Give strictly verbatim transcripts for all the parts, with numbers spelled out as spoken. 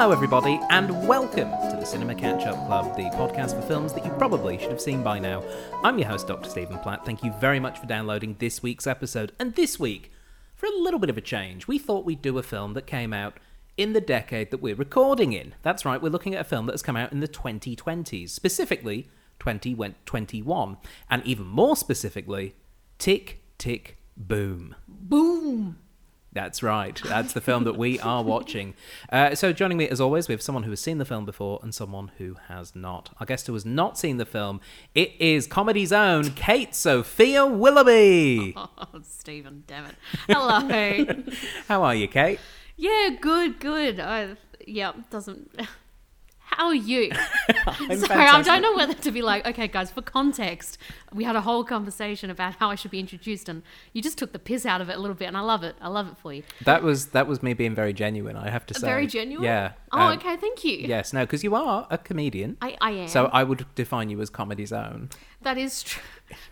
Hello everybody and welcome to the Cinema Catch-Up Club, the podcast for films that you probably should have seen by now. I'm your host, Doctor Stephen Platt. Thank you very much for downloading this week's episode. And this week, for a little bit of a change, we thought we'd do a film that came out in the decade that we're recording in. That's right, we're looking at a film that has come out in the twenty twenties, specifically twenty twenty-one, and even more specifically, Tick, Tick, Boom. Boom! That's right. That's the film that we are watching. Uh, so joining me, as always, we have someone who has seen the film before and someone who has not. Our guest who has not seen the film, it is Comedy's own Kate Sophia Willoughby. Oh, Stephen, damn it. Hello. How are you, Kate? Yeah, good, good. I, yeah, doesn't... How are you? I'm Sorry, fantastic. I don't know whether to be like, okay, guys, for context, we had a whole conversation about how I should be introduced, and you just took the piss out of it a little bit, and I love it. I love it for you. That was that was me being very genuine, I have to say. Very genuine? Yeah. Oh, um, okay, thank you. Yes, no, because you are a comedian. I, I am. So I would define you as Comedy's own. That is true.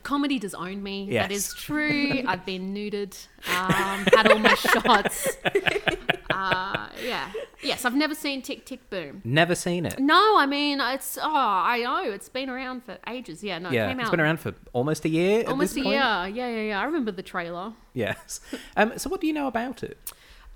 Comedy does own me. Yes. That is true. I've been neutered, um, had all my shots. Uh, yeah. Yes, I've never seen Tick, Tick, Boom. Never seen it? No, I mean, it's, oh, I know. It's been around for ages. Yeah, no, yeah, it came out. It's been around for almost a year. Almost at this a point. year. Yeah, yeah, yeah. I remember the trailer. Yes. Um, so what do you know about it?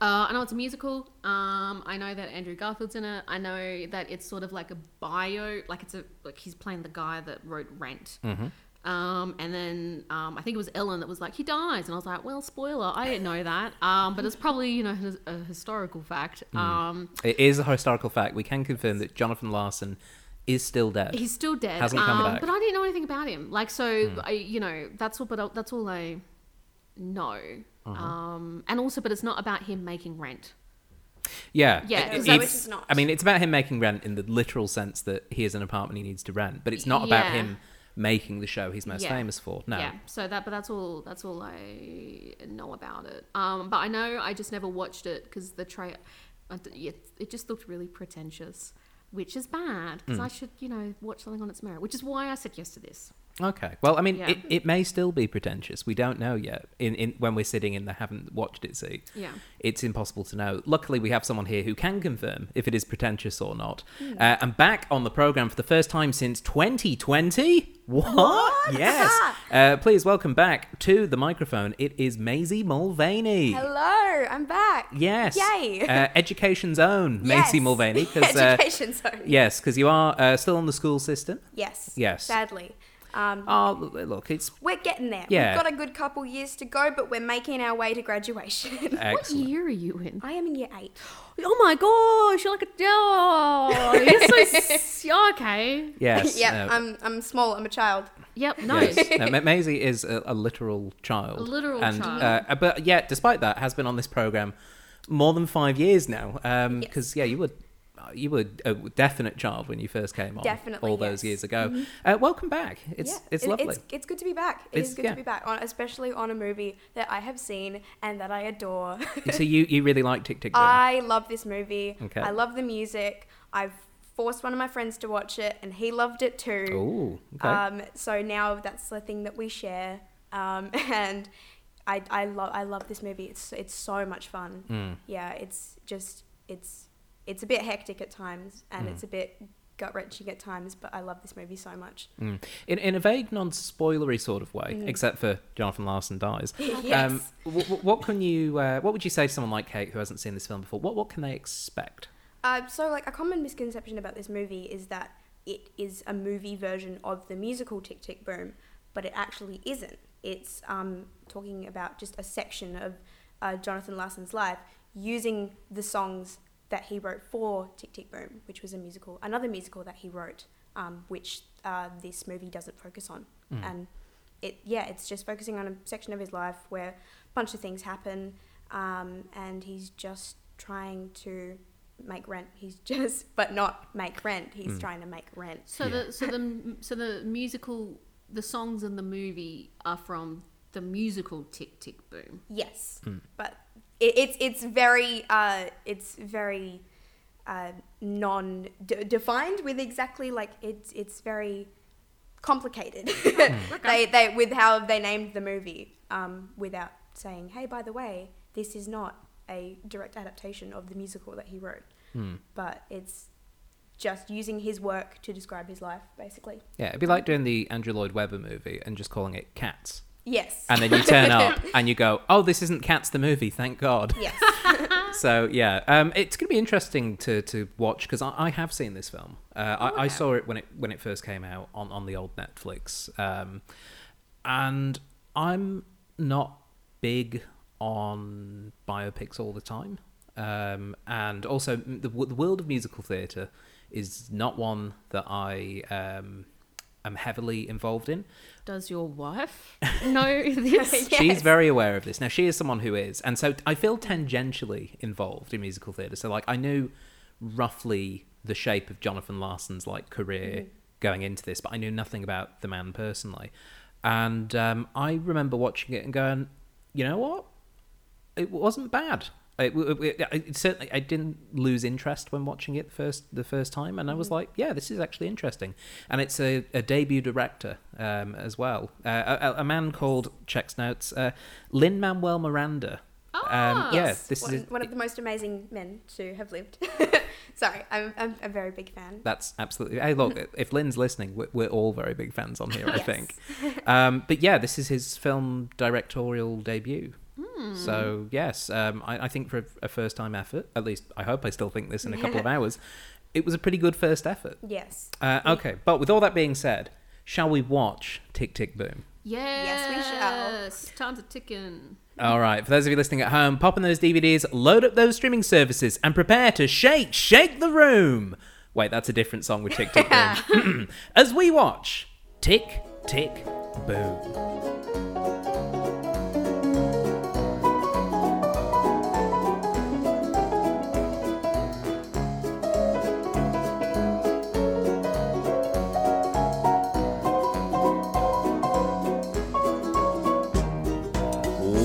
Uh, I know it's a musical. Um, I know that Andrew Garfield's in it. I know that it's sort of like a bio, like it's a, like he's playing the guy that wrote Rent. Mm-hmm. Um, and then um, I think it was Ellen that was like, he dies. And I was like, well, spoiler, I didn't know that. Um, but it's probably, you know, a historical fact. Mm. Um, it is a historical fact. We can confirm that Jonathan Larson is still dead. He's still dead. Hasn't um, come back. But I didn't know anything about him. Like, so, mm. I, you know, that's all, but that's all I know. Uh-huh. Um, and also, but it's not about him making Rent. Yeah, yeah. It, it's, it's not. I mean, it's about him making Rent in the literal sense that he has an apartment he needs to rent. But it's not yeah. about him making the show he's most yeah. famous for. No. Yeah. So that, but that's all. That's all I know about it. Um, but I know I just never watched it because the tra- it, it just looked really pretentious, which is bad because mm. I should, you know, watch something on its merit, which is why I said yes to this. Okay. Well, I mean, yeah. it, it may still be pretentious. We don't know yet. In, in when we're sitting in the haven't watched it seat, yeah, it's impossible to know. Luckily, we have someone here who can confirm if it is pretentious or not. Mm. Uh, and back on the program for the first time since twenty twenty. What? what? Yes. Uh, please welcome back to the microphone. It is Maisie Mulvany. Hello, I'm back. Yes. Yay. Uh, education's own Maisie yes. Mulvany. Education's uh, own. Yes, because you are uh, still on the school system. Yes. Yes. Sadly. Um, oh, look, it's... We're getting there. Yeah. We've got a good couple years to go, but we're making our way to graduation. Excellent. What year are you in? I am in year eight. Oh, my gosh. You're like a... Oh, you're so... Okay. Yes. Yeah, no. I'm I'm small. I'm a child. Yep, no. Yes. No, Maisie is a, a literal child. A literal and, child. Uh, but, yeah, despite that, has been on this program more than five years now. Because, um, yes. yeah, you were... You were a definite child when you first came on. Definitely, all yes. those years ago. Mm-hmm. Uh, welcome back. It's yeah, it's lovely. It's, it's good to be back. It it's, is good yeah. to be back, on, especially on a movie that I have seen and that I adore. So you, you really like Tick, Tick, Boom? I love this movie. Okay. I love the music. I've forced one of my friends to watch it, and he loved it too. Ooh, okay. Um, so now that's the thing that we share. Um, and I I love I love this movie. It's it's so much fun. Mm. Yeah, it's just it's. It's a bit hectic at times and mm. it's a bit gut-wrenching at times, but I love this movie so much. Mm. In in a vague, non-spoilery sort of way, mm. except for Jonathan Larson dies. Yes. Um, w- w- what can you? Uh, what would you say to someone like Kate who hasn't seen this film before? What what can they expect? Uh, so, like, a common misconception about this movie is that it is a movie version of the musical Tick, Tick, Boom, but it actually isn't. It's um, talking about just a section of uh, Jonathan Larson's life using the songs that he wrote for Tick, Tick, Boom, which was a musical, another musical that he wrote, um, which uh, this movie doesn't focus on. Mm. And it, yeah, it's just focusing on a section of his life where a bunch of things happen, um, and he's just trying to make rent. He's just, but not make rent. He's mm. trying to make rent. So yeah. the so the so the musical, the songs in the movie are from the musical Tick, Tick, Boom. Yes, mm. but. It's it's very uh, it's very uh, non-defined de- with exactly like it's it's very complicated. Okay. they they with how they named the movie um, without saying, hey, by the way, this is not a direct adaptation of the musical that he wrote. Mm. But it's just using his work to describe his life, basically. Yeah, it'd be like doing the Andrew Lloyd Webber movie and just calling it Cats. Yes. And then you turn up and you go, oh, this isn't Cats the movie, thank God. Yes. So, yeah, um, it's going to be interesting to, to watch because I, I have seen this film. Uh, oh, I, wow. I saw it when it when it first came out on, on the old Netflix. Um, and I'm not big on biopics all the time. Um, and also, the, the world of musical theatre is not one that I um, am heavily involved in. Does your wife know this? Yes. She's very aware of this. Now, she is someone who is. And so I feel tangentially involved in musical theatre. So, like, I knew roughly the shape of Jonathan Larson's, like, career mm. going into this, but I knew nothing about the man personally. And um, I remember watching it and going, you know what? It wasn't bad. It, it, it certainly, I didn't lose interest when watching it the first the first time, and I was like, "Yeah, this is actually interesting." And it's a, a debut director um, as well, uh, a, a man called checks notes uh, Lin-Manuel Miranda. Oh, um, yeah, this one, is one of the most amazing men to have lived. Sorry, I'm, I'm a very big fan. That's absolutely. Hey, look, if Lynn's listening, we're, we're all very big fans on here, I yes. think. Um, but yeah, this is his film directorial debut. So, yes, um, I, I think for a, a first-time effort, at least I hope I still think this in a couple of hours, it was a pretty good first effort. Yes. Uh, okay, but with all that being said, shall we watch Tick, Tick, Boom? Yes. Yes, we shall. Time's a ticking. All right, for those of you listening at home, pop in those D V Ds, load up those streaming services, and prepare to shake, shake the room. Wait, that's a different song with Tick, Tick, Boom. As we watch Tick, Tick, Boom.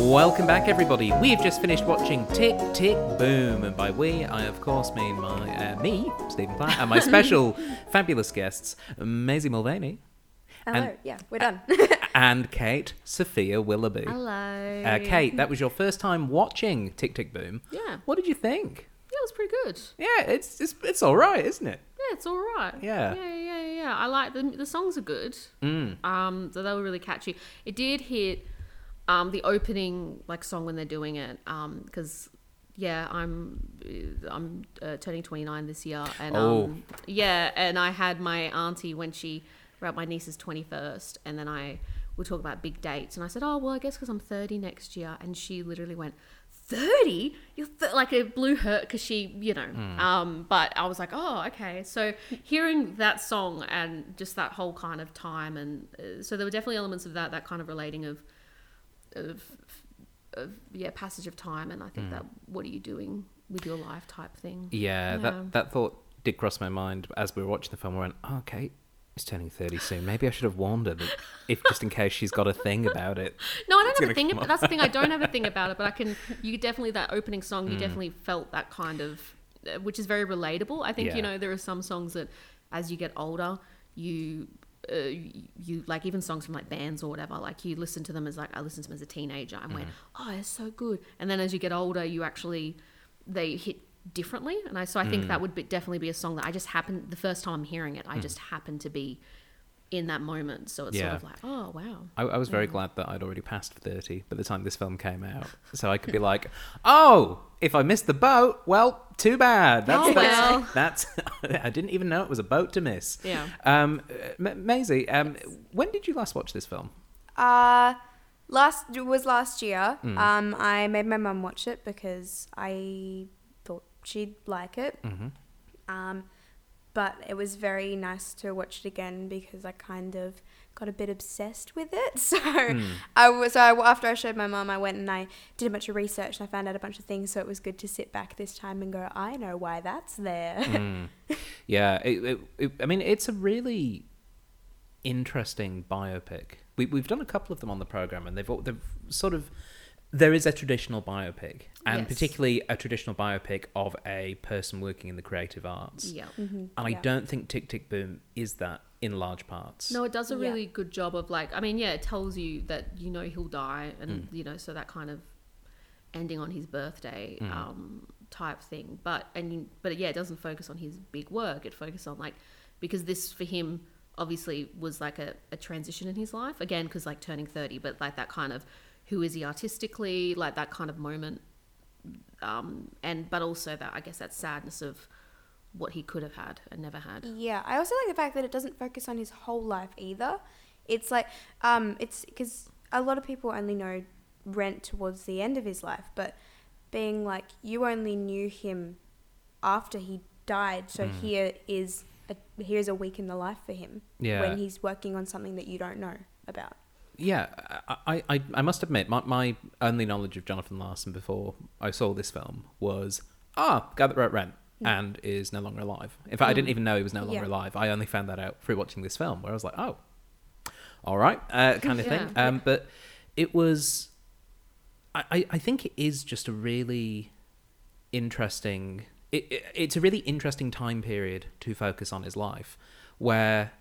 Welcome back, everybody. We've just finished watching Tick, Tick, Boom. And by we, I, of course, mean my uh, me, Stephen Platt, and my special fabulous guests, Maisie Mulvany. Hello. And, yeah, we're done. And Kate Sophia Willoughby. Hello. Uh, Kate, that was your first time watching Tick, Tick, Boom. Yeah. What did you think? Yeah, it was pretty good. Yeah, it's it's, it's all right, isn't it? Yeah, it's all right. Yeah. Yeah, yeah, yeah. I like the, the songs are good. Mm. Um, so they were really catchy. It did hit... Um, the opening like song when they're doing it, because um, yeah, I'm I'm uh, turning twenty-nine this year, and oh. um, yeah, and I had my auntie when she wrote my niece's twenty-first, and then I would talk about big dates, and I said, oh well, I guess because I'm thirty next year, and she literally went, thirty? You're th-? Like it blew her because she, you know, mm. um, but I was like, oh okay. So hearing that song and just that whole kind of time, and uh, so there were definitely elements of that, that kind of relating of. Of, of yeah passage of time, and I think mm. that what are you doing with your life type thing. Yeah, yeah. That, that thought did cross my mind as we were watching the film. We went, oh, Kate is turning thirty soon, maybe I should have warned her if just in case she's got a thing about it. No, I don't have a thing about, that's the thing, I don't have a thing about it, but I can, you definitely, that opening song, you mm. definitely felt that kind of, which is very relatable, I think. Yeah. You know, there are some songs that as you get older you Uh, you, you like, even songs from like bands or whatever, like you listen to them as like, I listened to them as a teenager and mm. went, oh, it's so good, and then as you get older you actually, they hit differently, and I so I mm. think that would be, definitely be a song that I just happened, the first time I'm hearing it I mm. just happened to be in that moment, so it's yeah. sort of like, oh wow. I, I was very yeah. glad that I'd already passed thirty by the time this film came out, so I could be like, oh, if I missed the boat, well, too bad. That's, oh, well. That's, that's I didn't even know it was a boat to miss. Yeah. Um, M- Maisie, um, yes. when did you last watch this film? Uh, last it was last year. Mm. Um, I made my mum watch it because I thought she'd like it. Mm-hmm. Um, but it was very nice to watch it again because I kind of got a bit obsessed with it. So mm. I was so I, after I showed my mum, I went and I did a bunch of research and I found out a bunch of things. So it was good to sit back this time and go, I know why that's there. Mm. Yeah, it, it, it, I mean, it's a really interesting biopic. We, we've done a couple of them on the program, and they've they've sort of, there is a traditional biopic, and yes. particularly a traditional biopic of a person working in the creative arts. Yeah, mm-hmm. and I yeah. don't think Tick, Tick, Boom is that. In large parts. No, it does a really yeah. good job of like, I mean, yeah, it tells you that, you know, he'll die and, mm. you know, so that kind of ending on his birthday mm. um, type thing. But and but yeah, it doesn't focus on his big work. It focuses on, like, because this for him obviously was like a, a transition in his life, again, because like turning thirty, but like that kind of who is he artistically, like that kind of moment, um, and but also that, I guess, that sadness of what he could have had and never had. Yeah, I also like the fact that it doesn't focus on his whole life either. It's like, um, it's because a lot of people only know Rent towards the end of his life, but being like, you only knew him after he died, so mm. here is a, here is a week in the life for him, yeah. when he's working on something that you don't know about. Yeah, I I, I must admit, my, my only knowledge of Jonathan Larson before I saw this film was, ah, guy that wrote Rent. And is no longer alive. In fact, mm. I didn't even know he was no longer yeah. alive. I only found that out through watching this film, where I was like, oh, all right, uh, kind of yeah. thing. Um, but it was... I, I think it is just a really interesting... It, it, it's a really interesting time period to focus on his life, where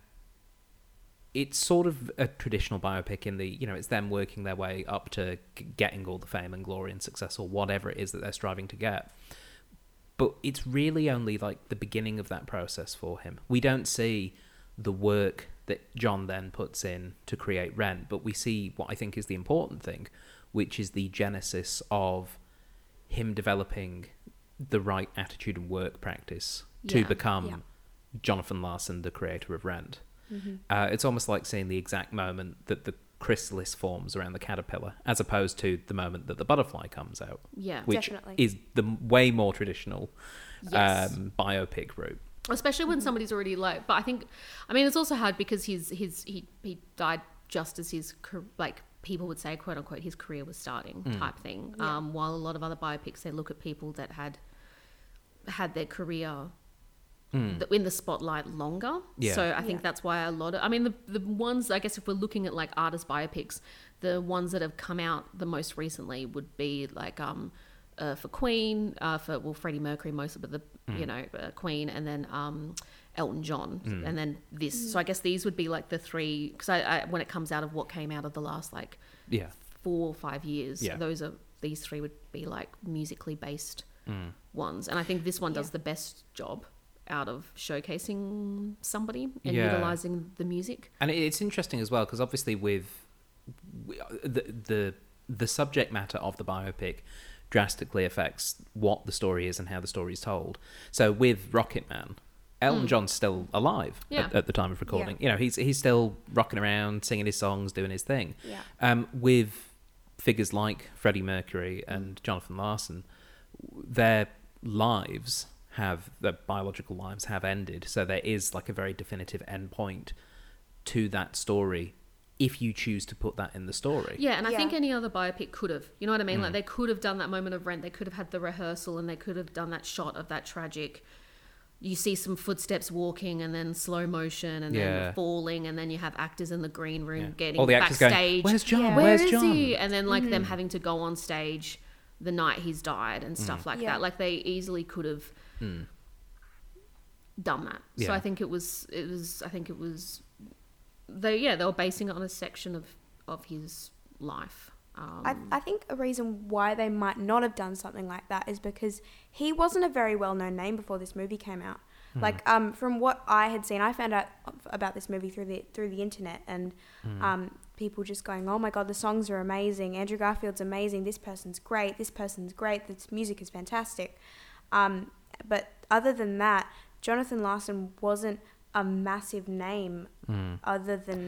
it's sort of a traditional biopic in the... You know, it's them working their way up to getting all the fame and glory and success, or whatever it is that they're striving to get. But it's really only like the beginning of that process for him. We don't see the work that John then puts in to create Rent, but we see what I think is the important thing, which is the genesis of him developing the right attitude and work practice yeah, to become yeah. Jonathan Larson, the creator of Rent. Mm-hmm. Uh, it's almost like seeing the exact moment that the chrysalis forms around the caterpillar, as opposed to the moment that the butterfly comes out, yeah, which definitely. is the way more traditional yes. um, biopic route. Especially when mm-hmm. somebody's already like, but I think, I mean, it's also hard because his his he he died just as his like people would say, quote unquote, his career was starting mm. type thing. Yeah. Um, while a lot of other biopics, they look at people that had had their career in the spotlight longer, yeah. so I think yeah. that's why a lot of, I mean, the the ones, I guess, if we're looking at like artist biopics, the ones that have come out the most recently would be like um uh, for Queen, uh, for well Freddie Mercury mostly, but the mm. you know uh, Queen, and then um Elton John, mm. and then this. Mm. So I guess these would be like the three, because I, I when it comes out of what came out of the last like yeah four or five years, yeah. those are these three would be like musically based mm. ones, and I think this one does yeah. the best job out of showcasing somebody and yeah. utilizing the music. And it's interesting as well, because obviously with the, the the subject matter of the biopic drastically affects what the story is and how the story is told. So with Rocketman, Elton mm. John's still alive yeah. at, at the time of recording. Yeah. You know, he's he's still rocking around, singing his songs, doing his thing. Yeah. Um, with figures like Freddie Mercury and Jonathan Larson, their lives have their biological lives have ended, so there is like a very definitive end point to that story if you choose to put that in the story. Yeah, and I yeah. think any other biopic could have, you know what I mean? Mm. Like they could have done that moment of Rent, they could have had the rehearsal, and they could have done that shot of that tragic, you see some footsteps walking and then slow motion and yeah. then falling, and then you have actors in the green room yeah. getting all the actors backstage. Going, where's John? Yeah. Where's Where is John? He? And then like mm. them having to go on stage the night he's died and stuff mm. like yeah. that. Like they easily could have Mm. done that. Yeah. So I think it was it was I think it was they yeah they were basing it on a section of of his life. Um, I, I think a reason why they might not have done something like that is because he wasn't a very well known name before this movie came out. Mm. Like um, from what I had seen, I found out about this movie through the through the internet and mm. um, people just going, oh my God, the songs are amazing. Andrew Garfield's amazing. This person's great. This person's great. This music is fantastic. Um, But other than that, Jonathan Larson wasn't a massive name mm. other than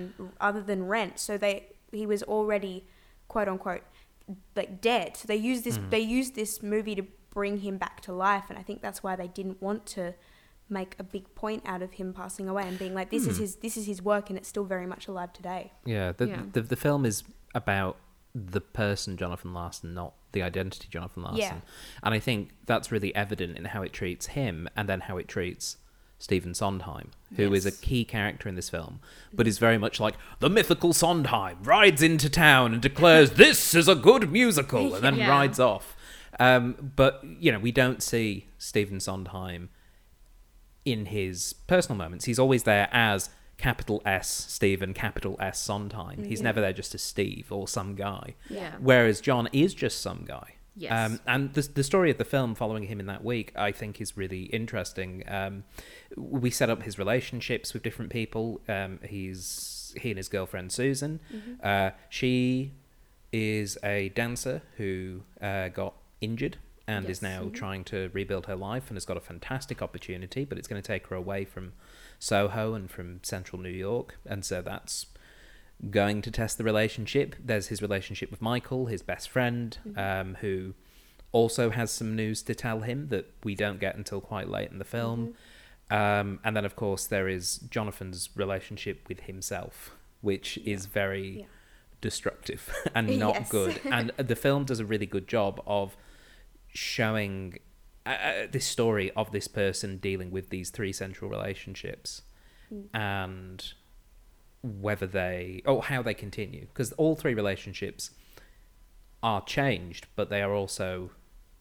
other than Rent. So they he was already, quote unquote, like dead. So they used this mm. they used this movie to bring him back to life, and I think that's why they didn't want to make a big point out of him passing away and being like, this mm. is his this is his work, and it's still very much alive today. Yeah, the yeah. The, the film is about the person Jonathan Larson, not the identity Jonathan Larson. Yeah. And I think that's really evident in how it treats him and then how it treats Stephen Sondheim, who yes. is a key character in this film, but is very much like, the mythical Sondheim rides into town and declares, this is a good musical, and then yeah. rides off. Um, but, you know, we don't see Stephen Sondheim in his personal moments. He's always there as capital S Stephen, capital S Sondheim. He's yeah. never there just as Steve or some guy. Yeah. Whereas John is just some guy. Yes. Um, and the, the story of the film following him in that week, I think, is really interesting. Um, we set up his relationships with different people. Um, he's he and his girlfriend, Susan. Mm-hmm. Uh, she is a dancer who uh, got injured and yes. is now mm-hmm. trying to rebuild her life and has got a fantastic opportunity, but it's going to take her away from Soho and from central New York. And so that's going to test the relationship. There's his relationship with Michael, his best friend, mm-hmm. um, who also has some news to tell him that we don't get until quite late in the film. Mm-hmm. Um, and then, of course, there is Jonathan's relationship with himself, which yeah. is very yeah. destructive and not yes. good. And the film does a really good job of showing uh, this story of this person dealing with these three central relationships mm. and whether they oh how they continue, because all three relationships are changed, but they are also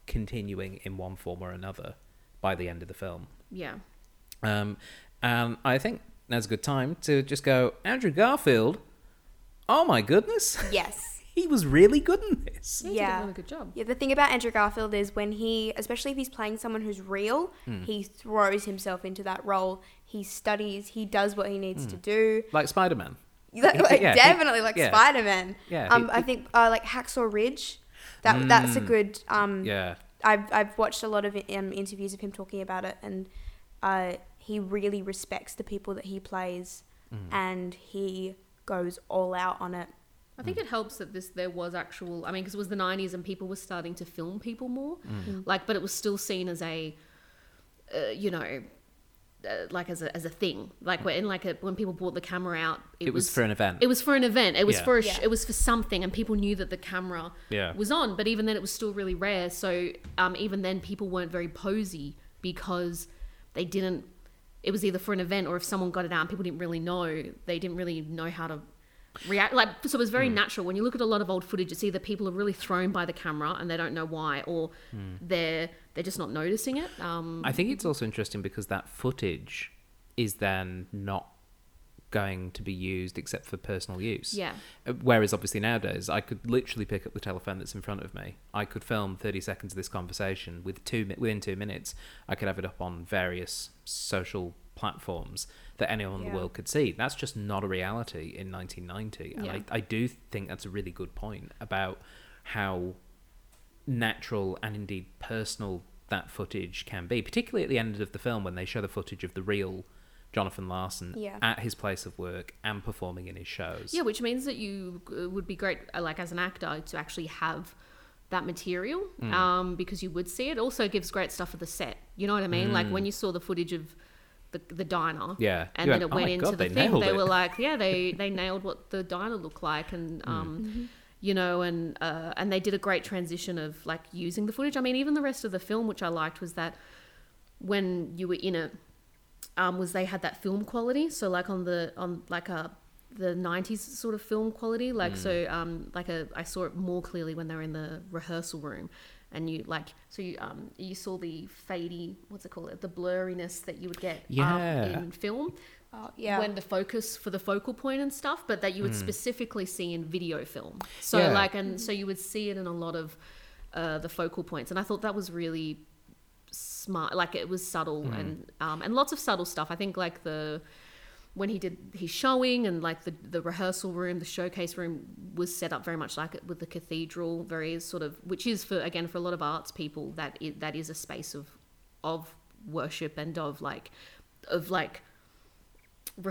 continuing in one form or another by the end of the film. Yeah. Um, um I think that's a good time to just go, Andrew Garfield, oh my goodness. Yes. He was really good in this. Yeah, he yeah. did a really good job. Yeah, the thing about Andrew Garfield is when he, especially if he's playing someone who's real, mm. he throws himself into that role. He studies, he does what he needs mm. to do. Like Spider-Man. Like, like, yeah, definitely he, like yeah. Spider-Man. Yeah, um, he, he, I think uh, like Hacksaw Ridge, that mm, that's a good... Um, yeah. I've, I've watched a lot of um, interviews of him talking about it, and uh, he really respects the people that he plays mm. and he goes all out on it. I think it helps that this there was actual... I mean, because it was the nineties and people were starting to film people more. Mm. Like, but it was still seen as a, uh, you know, uh, like as a as a thing. Like when like a, when people brought the camera out, it, it was, was for an event. It was for an event. It was yeah. for a sh- yeah. it was for something, and people knew that the camera yeah. was on. But even then, it was still really rare. So um, even then, people weren't very posy because they didn't. It was either for an event or if someone got it out, and people didn't really know. They didn't really know how to. React like so it was very mm. natural. When you look at a lot of old footage, it's either people are really thrown by the camera and they don't know why, or mm. they're they're just not noticing it. um I think it's also interesting because that footage is then not going to be used except for personal use, yeah whereas obviously nowadays I could literally pick up the telephone that's in front of me. I could film thirty seconds of this conversation with two within two minutes. I could have it up on various social platforms that anyone yeah. in the world could see. That's just not a reality in nineteen ninety. And yeah. I, I do think that's a really good point about how natural and indeed personal that footage can be, particularly at the end of the film when they show the footage of the real Jonathan Larson yeah. at his place of work and performing in his shows. Yeah, which means that you it would be great, like as an actor, to actually have that material mm. um, because you would see it. Also gives great stuff for the set. You know what I mean? Mm. Like when you saw the footage of The, the diner yeah and You're then like, it went oh into God, the thing they it. were like yeah they they nailed what the diner looked like, and um mm-hmm. you know, and uh and they did a great transition of like using the footage. I mean, even the rest of the film, which I liked, was that when you were in it um was they had that film quality, so like on the on like a the nineties sort of film quality, like mm. so um like a I saw it more clearly when they were in the rehearsal room. And you like so you um you saw the fadey what's it called the blurriness that you would get yeah. um, in film oh, yeah. when the focus for the focal point and stuff, but that you would mm. specifically see in video film. So yeah. like and so you would see it in a lot of uh, the focal points, and I thought that was really smart. Like it was subtle mm. and um and lots of subtle stuff. I think like the when he did his showing and like the, the rehearsal room, the showcase room was set up very much like it with the cathedral, very sort of, which is for, again, for a lot of arts people, that is, that is a space of, of worship and of like, of like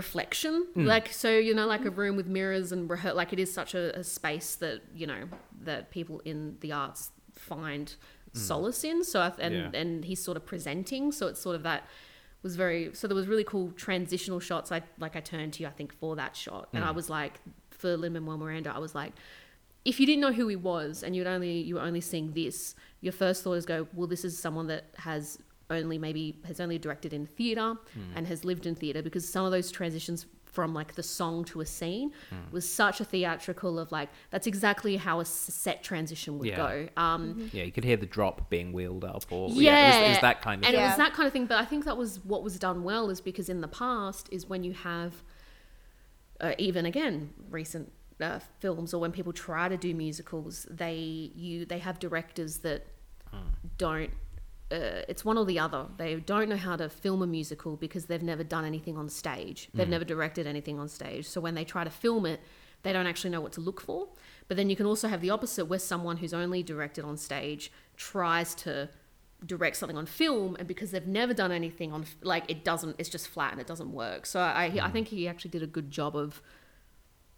reflection. Mm. Like, so, you know, like a room with mirrors and rehe- like it is such a, a space that, you know, that people in the arts find mm. solace in. So, I th- and, yeah. and he's sort of presenting. So it's sort of that, was very so there was really cool transitional shots. I like I turned to you I think for that shot and mm. I was like, for Lin-Manuel Miranda, I was like, if you didn't know who he was and you'd only you were only seeing this, your first thought is go, well, this is someone that has only maybe has only directed in theater mm. and has lived in theater, because some of those transitions from like the song to a scene mm. was such a theatrical of like that's exactly how a set transition would yeah. go. Um, mm-hmm. Yeah, you could hear the drop being wheeled up, or yeah, yeah it, was, it was that kind of and thing. And it was that kind of thing. But I think that was what was done well, is because in the past is when you have uh, even again recent uh, films or when people try to do musicals, they you they have directors that mm. don't. Uh, it's one or the other. They don't know how to film a musical because they've never done anything on stage. They've mm. never directed anything on stage. So when they try to film it, they don't actually know what to look for. But then you can also have the opposite, where someone who's only directed on stage tries to direct something on film, and because they've never done anything on, like, it doesn't, it's just flat and it doesn't work. So I, mm. I think he actually did a good job of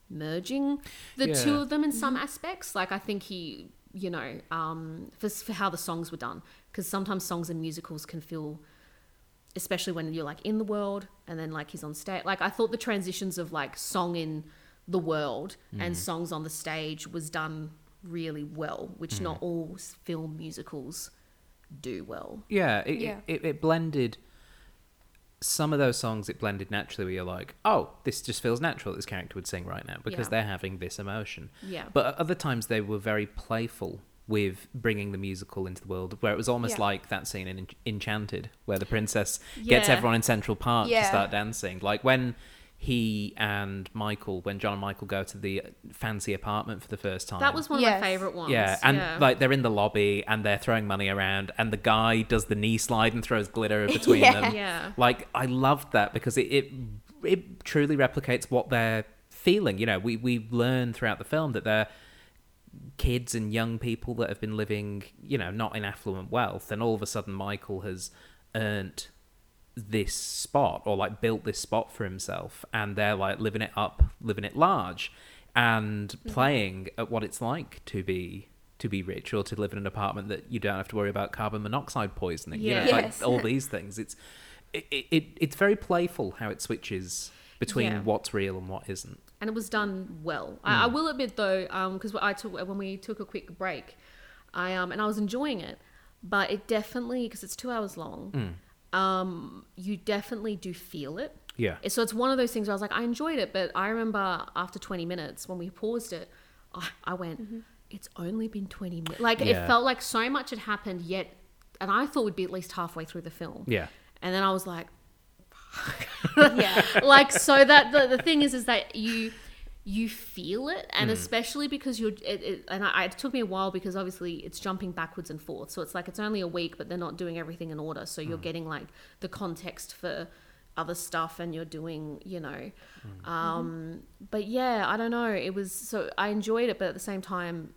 merging the yeah. two of them in some mm. aspects. Like, I think he, you know, um, for, for how the songs were done. Because sometimes songs and musicals can feel, especially when you're like in the world and then like he's on stage. Like, I thought the transitions of like song in the world mm. and songs on the stage was done really well, which mm. not all film musicals do well. Yeah, it, yeah. It, it, it blended some of those songs. It blended naturally, where you're like, oh, this just feels natural that this character would sing right now because yeah. they're having this emotion. Yeah. But at other times they were very playful with bringing the musical into the world, where it was almost yeah. like that scene in Enchanted where the princess yeah. gets everyone in Central Park yeah. to start dancing. Like when he and Michael, when John and Michael go to the fancy apartment for the first time. That was one yes. of my favourite ones. Yeah, and yeah. like they're in the lobby and they're throwing money around and the guy does the knee slide and throws glitter between yeah. them. Yeah. Like, I loved that because it, it it truly replicates what they're feeling. You know, we, we learn throughout the film that they're kids and young people that have been living, you know, not in affluent wealth, and all of a sudden Michael has earned this spot, or like built this spot for himself, and they're like living it up, living it large, and playing at what it's like to be to be rich, or to live in an apartment that you don't have to worry about carbon monoxide poisoning. Yeah. You know, yes. like all these things. It's it, it it's very playful how it switches between yeah. what's real and what isn't. And it was done well. Mm. I, I will admit though, because um, I took when we took a quick break, I um and I was enjoying it, but it definitely, because it's two hours long. Mm. Um, you definitely do feel it. Yeah. So it's one of those things where I was like, I enjoyed it, but I remember after twenty minutes when we paused it, I, I went, mm-hmm. it's only been twenty minutes. Like yeah. it felt like so much had happened yet, and I thought we'd be at least halfway through the film. Yeah. And then I was like, fuck. yeah. Like, so that the, the thing is, is that you, you feel it. And mm. especially because you're, it, it, and I, it took me a while because obviously it's jumping backwards and forth. So it's like, it's only a week, but they're not doing everything in order. So you're mm. getting like the context for other stuff, and you're doing, you know, mm. um, but yeah, I don't know. It was, so I enjoyed it, but at the same time,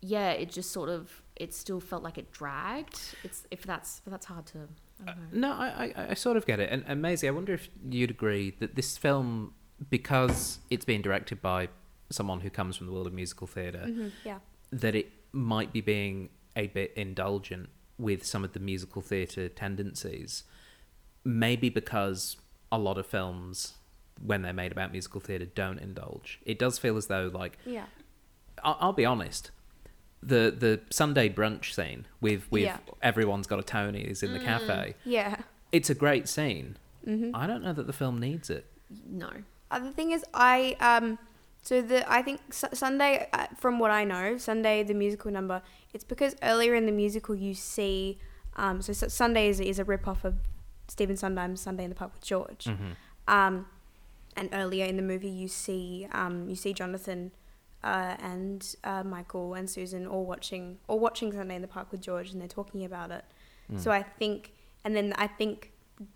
yeah, it just sort of, it still felt like it dragged. It's, if that's, that's hard to, I don't know. Uh, no, I, I, I sort of get it. And, and Maisie, I wonder if you'd agree that this film, because it's being directed by someone who comes from the world of musical theatre, mm-hmm, yeah. that it might be being a bit indulgent with some of the musical theatre tendencies. Maybe because a lot of films, when they're made about musical theatre, don't indulge. It does feel as though, like, yeah. I- I'll be honest, the the Sunday brunch scene with, with yeah. everyone's got a Tony's in mm, the cafe, yeah, it's a great scene. Mm-hmm. I don't know that the film needs it. No. Uh, the thing is, I um, so the I think su- Sunday, uh, from what I know, Sunday the musical number. It's because earlier in the musical you see, um, so, so Sunday is is a rip off of Stephen Sondheim's Sunday in the Park with George, mm-hmm. um, and earlier in the movie you see um, you see Jonathan, uh, and uh, Michael and Susan all watching all watching Sunday in the Park with George, and they're talking about it. Mm. So I think, and then I think,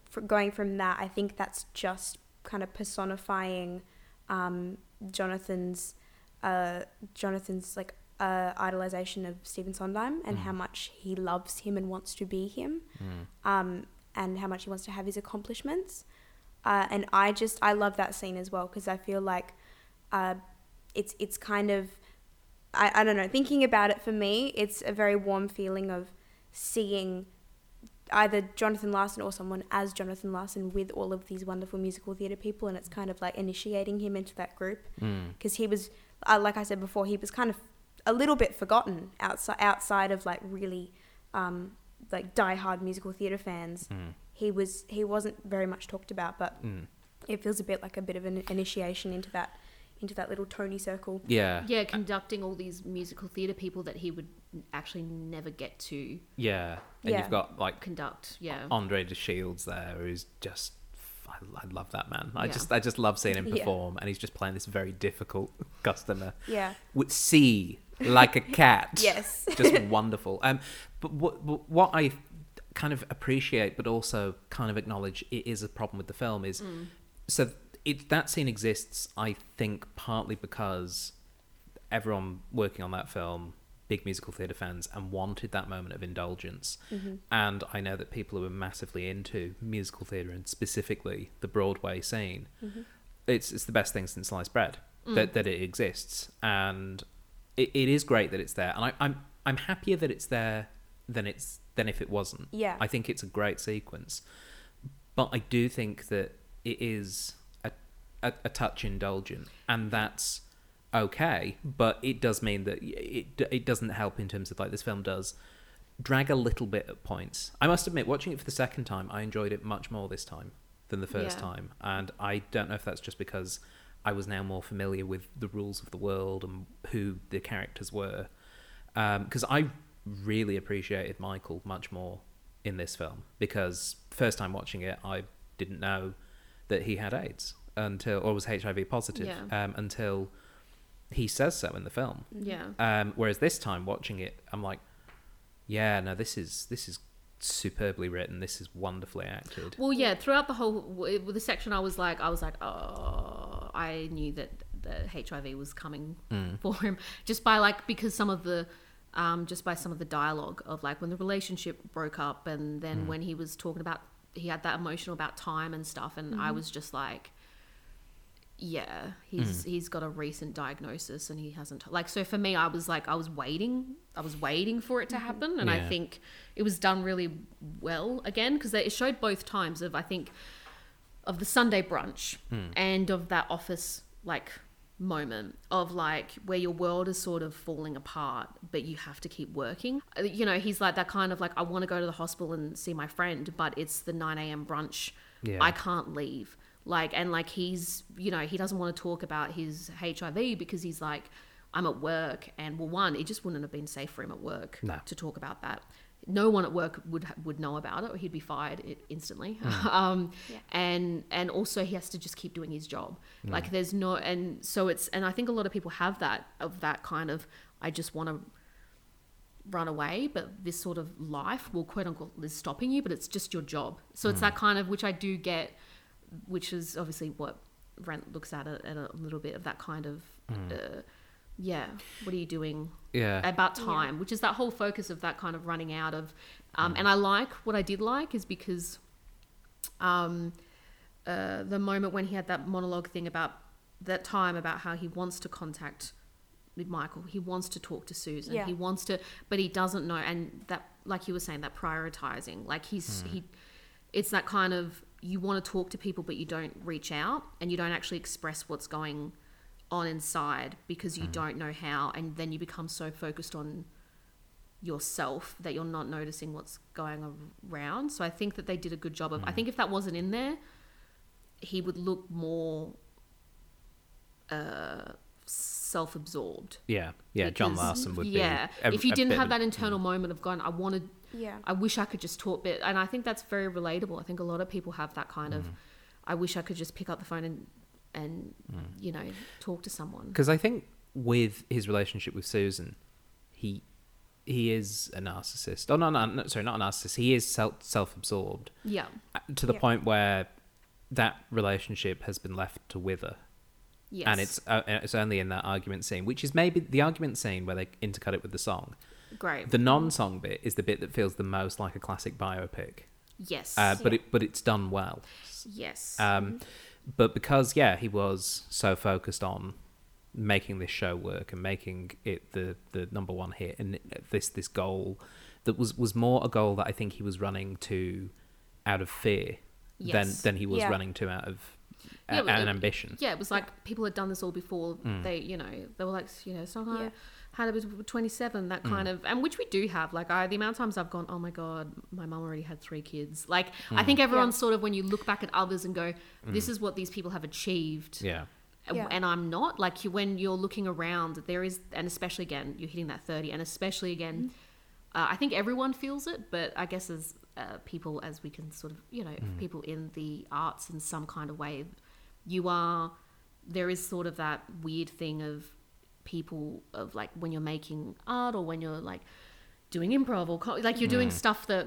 for going from that, I think that's just kind of personifying um, Jonathan's uh, Jonathan's like uh, idolization of Stephen Sondheim, and mm. how much he loves him and wants to be him, mm. um, and how much he wants to have his accomplishments. Uh, and I just I love that scene as well, because I feel like uh, it's it's kind of I, I don't know, thinking about it, for me it's a very warm feeling of seeing either Jonathan Larson or someone as Jonathan Larson with all of these wonderful musical theatre people, and it's kind of like initiating him into that group, because mm. he was, uh, like I said before, he was kind of a little bit forgotten outside outside of like really um, like diehard musical theatre fans. Mm. He was he wasn't very much talked about, but mm. it feels a bit like a bit of an initiation into that into that little Tony circle. Yeah, yeah, conducting all these musical theatre people that he would actually never get to. Yeah, and yeah. you've got like conduct. Yeah, Andre de Shields there, who's just I, I love that man. I yeah. just I just love seeing him perform, yeah. and he's just playing this very difficult customer. Yeah, with C like a cat. Yes, just wonderful. Um, but what what I kind of appreciate, but also kind of acknowledge, it is a problem with the film is mm. so it that scene exists. I think partly because everyone working on that film, big musical theatre fans, and wanted that moment of indulgence. Mm-hmm. And I know that people who are massively into musical theatre and specifically the Broadway scene, mm-hmm. it's it's the best thing since sliced bread mm. that, that it exists. And it, it is great that it's there. And I, I'm I'm happier that it's there than it's than if it wasn't. Yeah. I think it's a great sequence. But I do think that it is a a, a touch indulgent, and that's okay, but it does mean that it it doesn't help in terms of, like, this film does drag a little bit at points. I must admit, watching it for the second time, I enjoyed it much more this time than the first yeah. time, and I don't know if that's just because I was now more familiar with the rules of the world and who the characters were, because um, I really appreciated Michael much more in this film, because first time watching it, I didn't know that he had AIDS until, or was H I V positive yeah. um, until... he says so in the film. Yeah. Um, whereas this time watching it, I'm like, yeah, no, this is this is superbly written. This is wonderfully acted. Well, yeah. Throughout the whole the section, I was like, I was like, oh, I knew that the H I V was coming mm. for him just by like because some of the, um, just by some of the dialogue of like when the relationship broke up, and then mm. when he was talking about he had that emotional about time and stuff, and mm. I was just like. Yeah, he's mm. he's got a recent diagnosis and he hasn't like so for me I was like I was waiting I was waiting for it to happen and yeah. I think it was done really well again because it showed both times of I think of the Sunday brunch mm. and of that office like moment of like where your world is sort of falling apart but you have to keep working, you know. He's like that kind of like I want to go to the hospital and see my friend but it's the nine a.m. brunch yeah. I can't leave. Like, and like he's, you know, he doesn't want to talk about his H I V because he's like, I'm at work. And well, one, it just wouldn't have been safe for him at work no. to talk about that. No one at work would would know about it or he'd be fired instantly. Mm. um, yeah. And and also he has to just keep doing his job. Mm. Like there's no, and so it's, and I think a lot of people have that, of that kind of, I just want to run away, but this sort of life will quote unquote is stopping you, but it's just your job. So mm. it's that kind of, which I do get, which is obviously what Rent looks at a, at a little bit of that kind of, mm. uh, yeah, what are you doing yeah. about time, yeah. which is that whole focus of that kind of running out of, um, mm. and I like, what I did like is because um, uh, the moment when he had that monologue thing about that time about how he wants to contact with Michael, he wants to talk to Susan, yeah. he wants to, but he doesn't know, and that, like you were saying, that prioritizing, like he's, mm. he, it's that kind of, you want to talk to people, but you don't reach out and you don't actually express what's going on inside because you mm. don't know how. And then you become so focused on yourself that you're not noticing what's going around. So I think that they did a good job of, mm. I think if that wasn't in there, he would look more uh, self-absorbed. Yeah. Yeah. Because, John Larson would yeah, be. Yeah. If you didn't have that internal mm. moment of going, I wanted, yeah, I wish I could just talk bit, and I think that's very relatable. I think a lot of people have that kind mm. of, I wish I could just pick up the phone and, and mm. you know, talk to someone. Because I think with his relationship with Susan, he he is a narcissist. Oh no, no, no sorry, not a narcissist. He is self self absorbed. Yeah. To the yeah. point where that relationship has been left to wither. Yes. And it's uh, it's only in that argument scene, which is maybe the argument scene where they intercut it with the song. Great. The non-song bit is the bit that feels the most like a classic biopic. Yes. Uh, but yeah. it but it's done well. Yes. Um, mm-hmm. But because, yeah, he was so focused on making this show work and making it the, the number one hit, and this this goal that was, was more a goal that I think he was running to out of fear yes. than, than he was yeah. running to out of yeah, a, an it, ambition. Yeah, it was like people had done this all before. Mm. They, you know, they were like, you know, Sondheim... Yeah. Had it was twenty-seven, that kind mm. of, and which we do have. Like, I, the amount of times I've gone, oh my God, my mum already had three kids. Like, mm. I think everyone's yeah. sort of, when you look back at others and go, this mm. is what these people have achieved. Yeah. And, yeah. and I'm not. Like, you, when you're looking around, there is, and especially again, you're hitting that thirty, and especially again, mm. uh, I think everyone feels it, but I guess as uh, people as we can sort of, you know, mm. people in the arts in some kind of way. You are, there is sort of that weird thing of people of like when you're making art or when you're like doing improv or co- like you're doing mm. stuff that,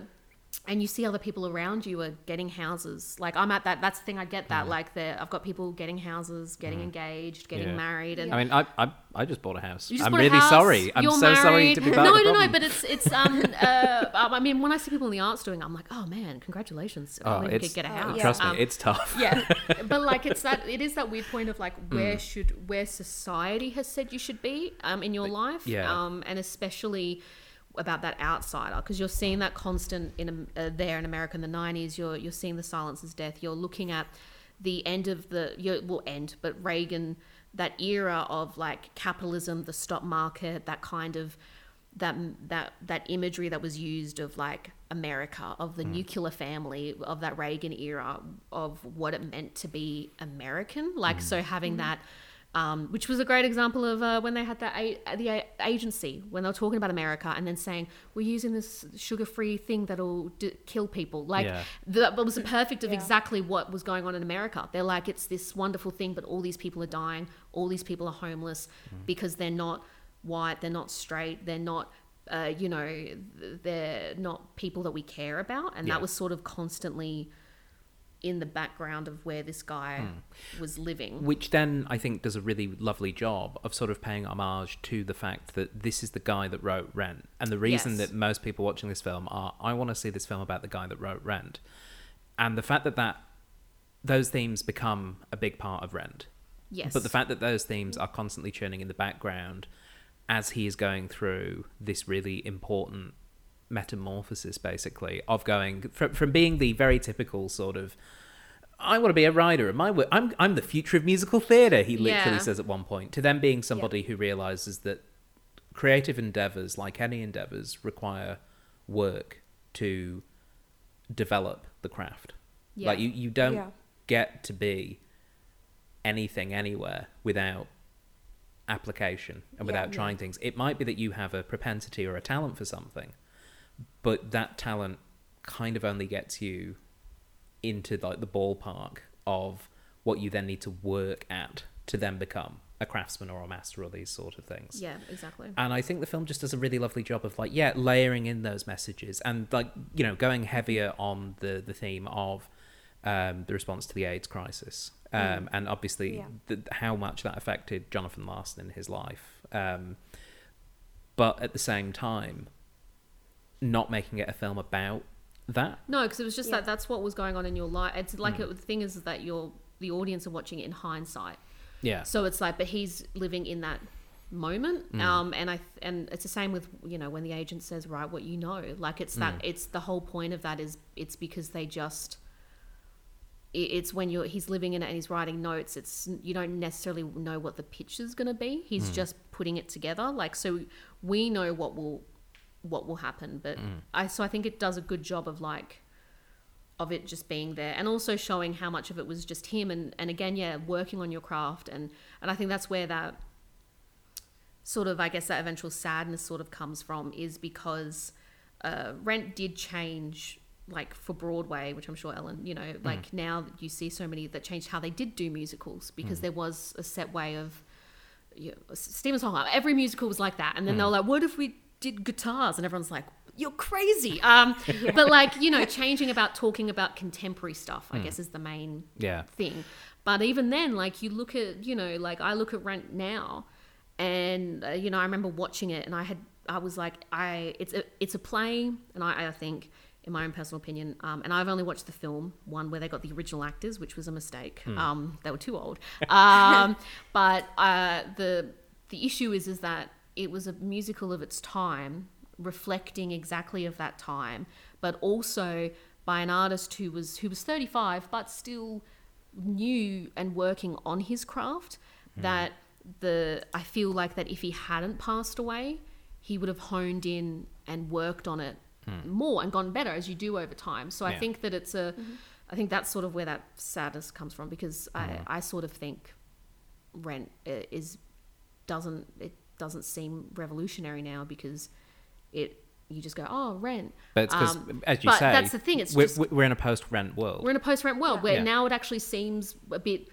and you see other people around you are getting houses. Like I'm at that, that's the thing I get that. Yeah. Like there, I've got people getting houses, getting mm. engaged, getting yeah. married. And I mean, I, I I just bought a house. You just I'm bought really a house. sorry. I'm You're so married. sorry to be part no, of the No, no, no, but it's, it's um uh I mean, when I see people in the arts doing it, I'm like, oh man, congratulations. Oh, I could get a house. Trust um, me, it's tough. Yeah. But like it's that, it is that weird point of like where mm. should, where society has said you should be um in your life. Yeah. Um, and especially about that outsider, because you're seeing that constant in uh, there in America in the nineties. You're you're seeing The Silence is Death. You're looking at the end of the you will end, but Reagan, that era of like capitalism, the stock market, that kind of that that that imagery that was used of like America, of the mm. nuclear family, of that Reagan era, of what it meant to be American. Like mm. so having mm. that. Um, which was a great example of uh, when they had that a- the a- agency, when they were talking about America and then saying, we're using this sugar-free thing that'll d- kill people. Like yeah. that was perfect of yeah. exactly what was going on in America. They're like, it's this wonderful thing, but all these people are dying. All these people are homeless mm. because they're not white. They're not straight. They're not, uh, you know, they're not people that we care about. And yeah. that was sort of constantly in the background of where this guy mm. was living. Which then I think does a really lovely job of sort of paying homage to the fact that this is the guy that wrote Rent. And the reason yes. that most people watching this film are, I want to see this film about the guy that wrote Rent. And the fact that, that those themes become a big part of Rent. Yes. But the fact that those themes are constantly churning in the background as he is going through this really important metamorphosis, basically, of going from, from being the very typical sort of I want to be a writer, am I w- I'm, I'm the future of musical theatre, he literally yeah. says at one point, to then being somebody yeah. who realises that creative endeavours, like any endeavours, require work to develop the craft. Yeah. Like you, you don't yeah. get to be anything anywhere without application and without yeah, trying yeah. things. It might be that you have a propensity or a talent for something, but that talent kind of only gets you into like the ballpark of what you then need to work at to then become a craftsman or a master or these sort of things. Yeah, exactly. And I think the film just does a really lovely job of like, yeah, layering in those messages and like, you know, going heavier on the, the theme of um, the response to the AIDS crisis. Um, mm. And obviously yeah. the, how much that affected Jonathan Larson in his life. Um, but at the same time, not making it a film about that. No, because it was just yeah. that that's what was going on in your life. It's like mm. it, the thing is that you're the audience are watching it in hindsight. Yeah. So it's like, but he's living in that moment. Mm. Um, and I and it's the same with, you know, when the agent says, write what you know. Like it's that mm. it's the whole point of that is it's because they just it, it's when you're he's living in it and he's writing notes. It's you don't necessarily know what the pitch is going to be. He's mm. just putting it together. Like so we know what will. what will happen but mm. I so I think it does a good job of like of it just being there and also showing how much of it was just him and and again yeah working on your craft and and I think that's where that sort of I guess that eventual sadness sort of comes from is because uh Rent did change like for Broadway, which I'm sure Ellen you know like mm. now you see so many that changed how they did do musicals because mm. there was a set way of you know, Stephen Sondheim, every musical was like that and then mm. they were like what if we did guitars and everyone's like you're crazy um yeah. but like you know changing about talking about contemporary stuff I mm. guess is the main yeah. thing but even then like you look at you know like I look at Rent now and uh, you know I remember watching it and I had I was like I it's a it's a play and I, I think in my own personal opinion um and I've only watched the film one where they got the original actors which was a mistake mm. um they were too old um but uh the the issue is is that it was a musical of its time, reflecting exactly of that time, but also by an artist who was who was thirty-five, but still new and working on his craft. Mm. That the I feel like that if he hadn't passed away, he would have honed in and worked on it mm. more and gone better as you do over time. So yeah. I think that it's a, mm-hmm. I think that's sort of where that sadness comes from because mm. I I sort of think Rent is doesn't it. doesn't seem revolutionary now because it you just go, oh, rent. But it's because, um, as you but say, that's the thing. It's we're, just, we're in a post-rent world. We're in a post-rent world yeah. where yeah. now it actually seems a bit,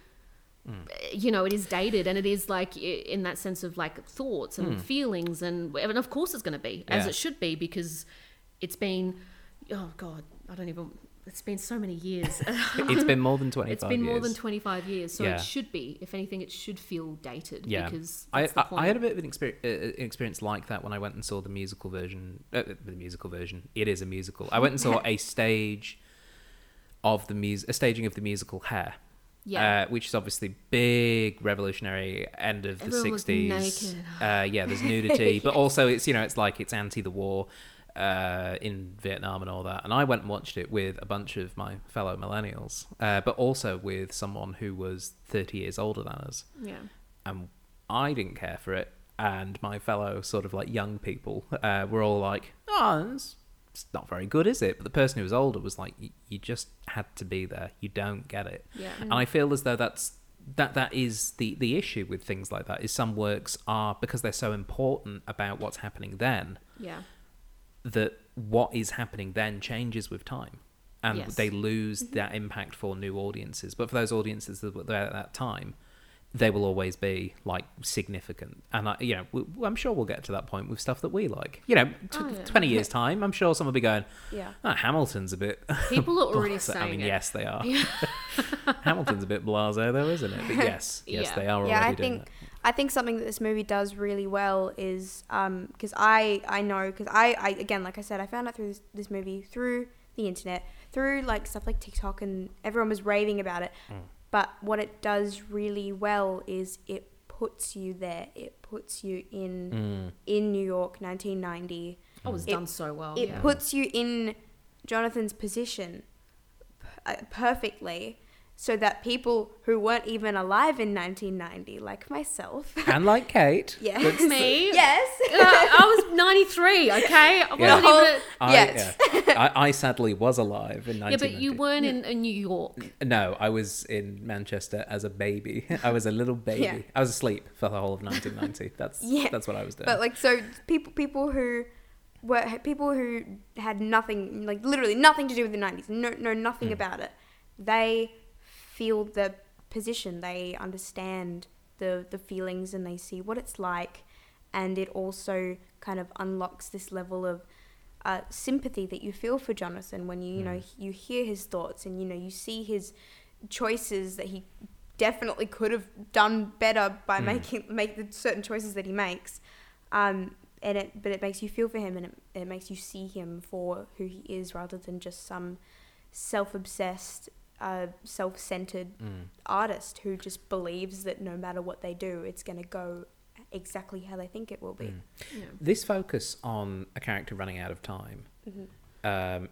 mm. you know, it is dated, and it is like in that sense of like thoughts and mm. feelings, and, and of course it's going to be yeah. as it should be, because it's been, oh God, I don't even. It's been so many years. It's been more than twenty-five years. It's been years. more than twenty-five years. So yeah. it should be, if anything, it should feel dated. Yeah. Because I, I, I had a bit of an experience, uh, experience like that when I went and saw the musical version. Uh, the musical version. It is a musical. I went and saw a stage of the mus- a staging of the musical Hair. Yeah. Uh, which is obviously big, revolutionary, end of Everyone the sixties. Was naked. Uh, yeah, there's nudity. yeah. But also it's, you know, it's like it's anti the war. Uh, in Vietnam and all that, and I went and watched it with a bunch of my fellow millennials, uh, but also with someone who was thirty years older than us. Yeah, and I didn't care for it, and my fellow sort of like young people uh, were all like, "Oh, it's, it's not very good, is it?" But the person who was older was like, "You just had to be there. You don't get it." Yeah, mm-hmm. And I feel as though that's that that is the the issue with things like that. Is some works are, because they're so important about what's happening then. Yeah. That what is happening then changes with time, and yes. they lose mm-hmm. that impact for new audiences. But for those audiences that were there at that time, they will always be like significant. And I, you know, we, I'm sure we'll get to that point with stuff that we like. You know, t- oh, yeah. twenty years time, I'm sure someone will be going, "Yeah, oh, Hamilton's a bit." People are already saying I mean, it. yes, they are. Yeah. Hamilton's a bit blasé, though, isn't it? But yes, yes, yeah. they are yeah, already I doing think- that. I think something that this movie does really well is, um, because I, I know, because I, I, again, like I said, I found out through this, this movie, through the internet, through like stuff like TikTok, and everyone was raving about it. Mm. But what it does really well is it puts you there. It puts you in, mm. in New York, nineteen ninety. Oh, it was done so well. It yeah. puts you in Jonathan's position p- perfectly. So that people who weren't even alive in nineteen ninety, like myself. And like Kate. Yes. That's me. Yes. uh, I was ninety-three, okay? I yeah. wasn't even... I, yes. Yeah. I, I sadly was alive in nineteen ninety. Yeah, but you weren't in, in New York. No, I was in Manchester as a baby. I was a little baby. Yeah. I was asleep for the whole of nineteen ninety. That's yeah. that's what I was doing. But like, so people people who... were people who had nothing, like literally nothing to do with the nineties, no, know nothing mm. about it, they... feel the position, they understand the the feelings, and they see what it's like, and it also kind of unlocks this level of uh, sympathy that you feel for Jonathan when you you know you hear his thoughts, and you know you see his choices that he definitely could have done better by mm. making make the certain choices that he makes, um, and it but it makes you feel for him, and it, it makes you see him for who he is rather than just some self-obsessed, a self-centered mm. artist who just believes that no matter what they do, it's going to go exactly how they think it will be. Mm. Yeah. This focus on a character running out of time mm-hmm. um,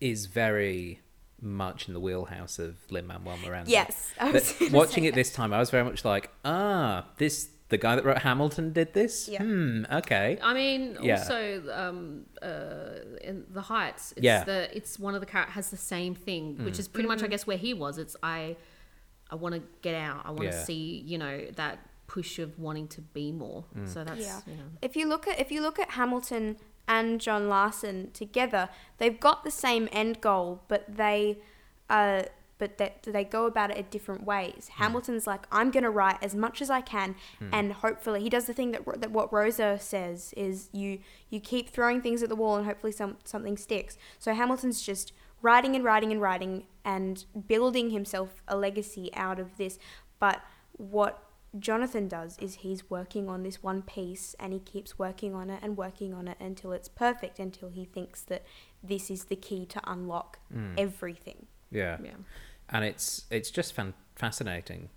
is very much in the wheelhouse of Lin-Manuel Miranda. Yes. I was watching it that. This time, I was very much like, ah, this... the guy that wrote Hamilton did this? Yeah. Hmm, okay. I mean, yeah. also um, uh, in The Heights, it's, yeah. the, it's one of the characters has the same thing, mm. which is pretty much, I guess, where he was. It's, I I want to get out. I want to yeah. see, you know, that push of wanting to be more. Mm. So that's, yeah. you know. If you look at, if you look at Hamilton and John Larson together, they've got the same end goal, but they... Uh, but that they, they go about it in different ways. Mm. Hamilton's like, I'm going to write as much as I can, mm. and hopefully he does the thing that that what Rosa says is you you keep throwing things at the wall and hopefully some something sticks. So Hamilton's just writing and writing and writing and building himself a legacy out of this. But what Jonathan does is he's working on this one piece, and he keeps working on it and working on it until it's perfect, until he thinks that this is the key to unlock mm. everything. Yeah. yeah, and it's it's just fan- fascinating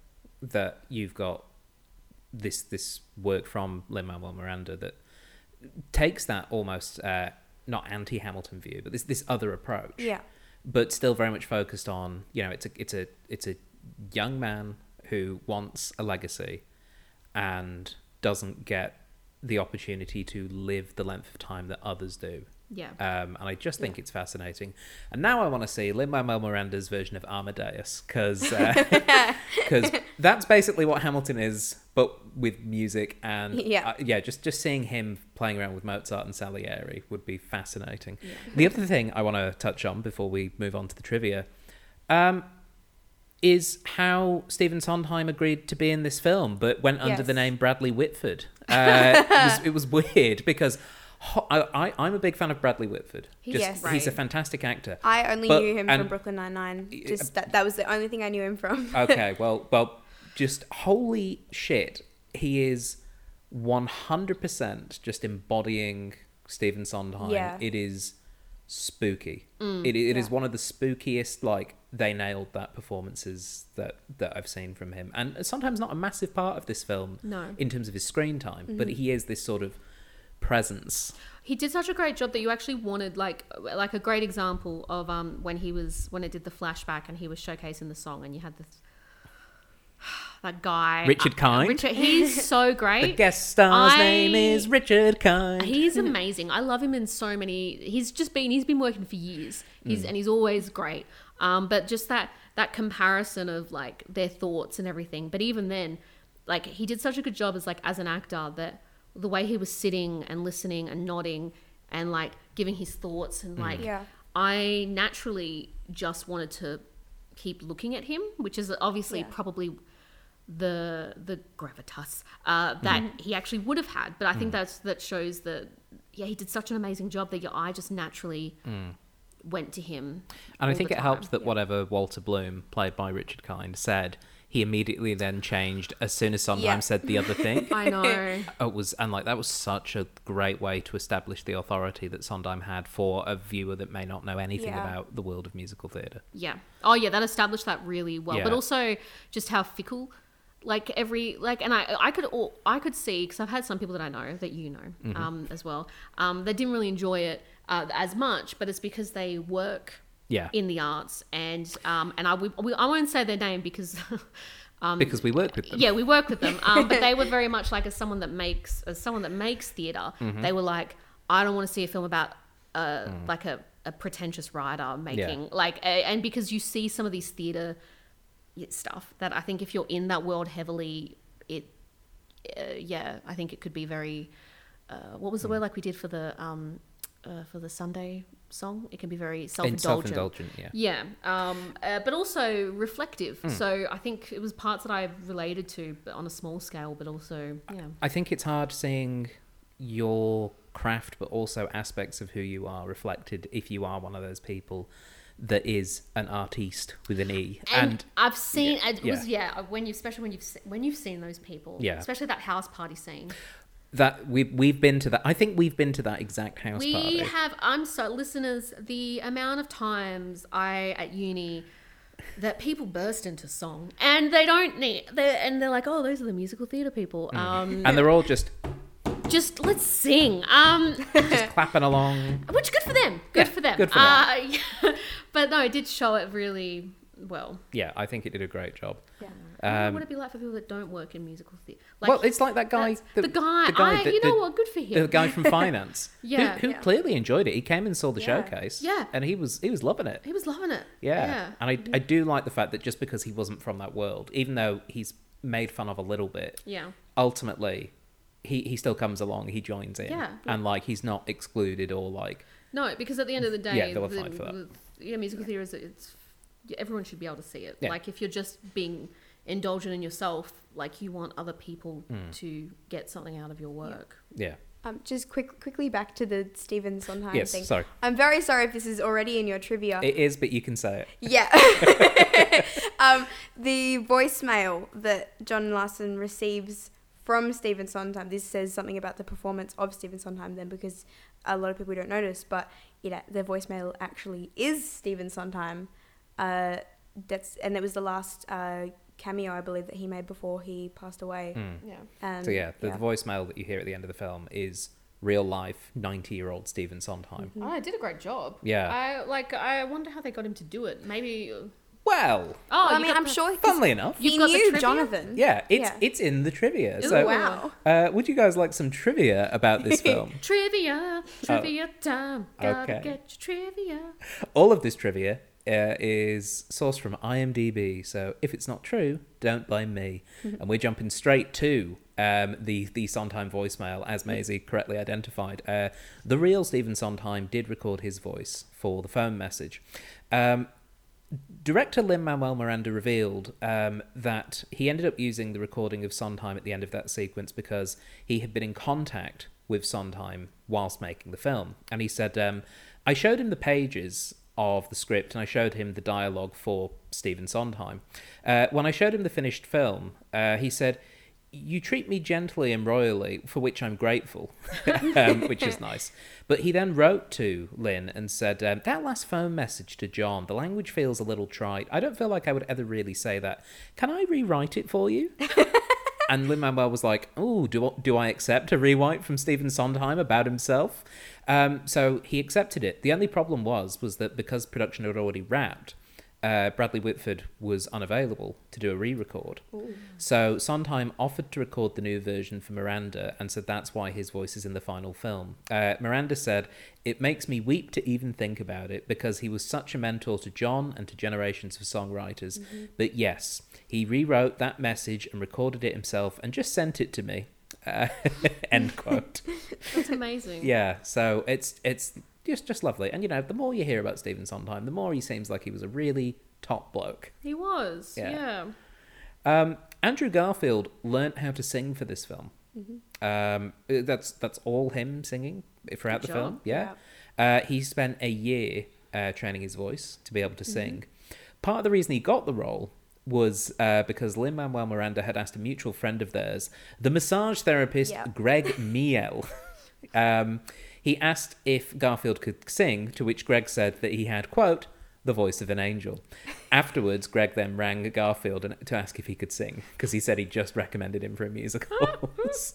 that you've got this this work from Lin-Manuel Miranda that takes that almost uh, not anti-Hamilton view, but this this other approach. Yeah, but still very much focused on, you know, it's a it's a it's a young man who wants a legacy and doesn't get the opportunity to live the length of time that others do. Yeah. Um, and I just think yeah. it's fascinating. And now I want to see Lin-Manuel Miranda's version of Amadeus, because uh, that's basically what Hamilton is, but with music. And yeah, uh, yeah just, just seeing him playing around with Mozart and Salieri would be fascinating. Yeah. The other thing I want to touch on before we move on to the trivia um, is how Stephen Sondheim agreed to be in this film, but went under yes. the name Bradley Whitford. Uh, it, was, it was weird because... I, I, I'm a big fan of Bradley Whitford. Just, yes, right. He's a fantastic actor. I only but, knew him and, from Brooklyn Nine-Nine. Just that, that was the only thing I knew him from. Okay, well, well, just holy shit. He is one hundred percent just embodying Stephen Sondheim. Yeah. It is spooky. Mm, it it yeah. is one of the spookiest, like, they nailed that performances that, that I've seen from him. And sometimes not a massive part of this film no. in terms of his screen time, mm-hmm. but he is this sort of presence. He did such a great job that you actually wanted like like a great example of um when he was when it did the flashback and he was showcasing the song and you had this that guy Richard Kind. Uh, Richard, he's so great. The guest star's I, name is Richard Kind. He's amazing. I love him in so many. He's just been he's been working for years. He's mm. and he's always great. Um, but just that that comparison of like their thoughts and everything. But even then, like he did such a good job as like as an actor that. The way he was sitting and listening and nodding and like giving his thoughts and like yeah. I naturally just wanted to keep looking at him, which is obviously yeah. probably the the gravitas uh, that mm. he actually would have had. But I think mm. that's that shows that yeah he did such an amazing job that your eye just naturally mm. went to him. And I think it helped that yeah. whatever Walter Bloom, played by Richard Kind, said. He immediately then changed as soon as Sondheim yeah. said the other thing. I know. It was, and like that was such a great way to establish the authority that Sondheim had for a viewer that may not know anything yeah. about the world of musical theatre. Yeah. Oh yeah, that established that really well. Yeah. But also just how fickle, like every like, and I I could all, I could see because I've had some people that I know that you know mm-hmm. um, as well. Um, they didn't really enjoy it uh, as much, but it's because they work. Yeah, in the arts, and um, and I we, we I won't say their name because, um, because we work with them. Yeah, we work with them. Um, but they were very much like as someone that makes as someone that makes theatre. Mm-hmm. They were like, I don't want to see a film about uh mm. like a, a pretentious writer making yeah. like, a, and because you see some of these theatre stuff that I think if you're in that world heavily, it uh, yeah, I think it could be very. Uh, what was the mm. word like we did for the um uh, for the Sunday. Song it can be very self-indulgent, self-indulgent yeah yeah um uh, but also reflective mm. so I think it was parts that I related to but on a small scale but also yeah I think it's hard seeing your craft but also aspects of who you are reflected if you are one of those people that is an artiste with an E and, and I've seen yeah, it was yeah, yeah when you especially when you've se- when you've seen those people yeah especially that house party scene that we've, we've been to that. I think we've been to that exact house we party. We have, I'm so, listeners, the amount of times I, at uni, that people burst into song and they don't need, they're, and they're like, oh, those are the musical theatre people. Mm. Um, and they're all just... Just, let's sing. Um, just clapping along. Which, good for them. Good yeah, for them. Good for uh, them. Yeah, but no, it did show it really well. Yeah, I think it did a great job. Yeah. Um, what would it be like for people that don't work in musical theatre? Like, well, it's like that guy. The, the guy, the guy I, the, you know the, what? Good for him. The guy from finance, yeah, who, who yeah. clearly enjoyed it. He came and saw the yeah. showcase, yeah, and he was he was loving it. He was loving it, yeah. yeah. And I I do like the fact that just because he wasn't from that world, even though he's made fun of a little bit, yeah, ultimately, he he still comes along. He joins in, yeah, and like he's not excluded or like no, because at the end of the day, yeah, they'll the, fight for that. The, yeah, musical yeah. theatre is it's everyone should be able to see it. Yeah. Like if you're just being indulgent in yourself, like you want other people mm. to get something out of your work. Yeah. Um, just quick, quickly back to the Stephen Sondheim yes, thing. Yes, sorry. I'm very sorry if this is already in your trivia. It is, but you can say it. Yeah. um, the voicemail that John Larson receives from Stephen Sondheim, this says something about the performance of Stephen Sondheim then because a lot of people don't notice, but it, the voicemail actually is Stephen Sondheim. Uh, that's, and it was the last... Uh, cameo I believe that he made before he passed away. Mm. Yeah. Um, so yeah, the yeah. voicemail that you hear at the end of the film is real life ninety year old Stephen Sondheim. Mm-hmm. Oh, I did a great job. Yeah. I like I wonder how they got him to do it. Maybe Well, oh, well I mean, I'm the, sure. Funnily enough, you knew Jonathan. Yeah, it's yeah. it's in the trivia. Ooh, so, wow. Uh, would you guys like some trivia about this film? Trivia, trivia oh. time. Gotta okay. get your trivia. All of this trivia uh, is sourced from I M D B. So if it's not true, don't blame me. And we're jumping straight to um, the the Sondheim voicemail, as Maisie correctly identified. Uh, the real Stephen Sondheim did record his voice for the phone message. Um, Director Lin-Manuel Miranda revealed um, that he ended up using the recording of Sondheim at the end of that sequence because he had been in contact with Sondheim whilst making the film. And he said, um, I showed him the pages of the script and I showed him the dialogue for Stephen Sondheim. Uh, when I showed him the finished film, uh, he said, you treat me gently and royally, for which I'm grateful, um, which is nice. But he then wrote to Lynn and said, um, that last phone message to John, the language feels a little trite. I don't feel like I would ever really say that. Can I rewrite it for you? And Lin-Manuel was like, oh, do, do I accept a rewrite from Stephen Sondheim about himself? Um, so he accepted it. The only problem was, was that because production had already wrapped, Uh, Bradley Whitford was unavailable to do a re-record. Ooh. So Sondheim offered to record the new version for Miranda and said that's why his voice is in the final film. Uh, Miranda said, it makes me weep to even think about it because he was such a mentor to John and to generations of songwriters. Mm-hmm. But yes, he rewrote that message and recorded it himself and just sent it to me. Uh, end quote. That's amazing. Yeah, so it's it's... Just, just lovely. And, you know, the more you hear about Stephen Sondheim, the more he seems like he was a really top bloke. He was, yeah. yeah. Um, Andrew Garfield learnt how to sing for this film. Mm-hmm. Um, that's that's all him singing throughout Good the job. film. Yeah. yeah. Uh, he spent a year uh, training his voice to be able to mm-hmm. sing. Part of the reason he got the role was uh, because Lin-Manuel Miranda had asked a mutual friend of theirs, the massage therapist yeah. Greg Miel. um He asked if Garfield could sing, to which Greg said that he had, quote, the voice of an angel. Afterwards, Greg then rang Garfield and, to ask if he could sing, because he said he just recommended him for a musical. so.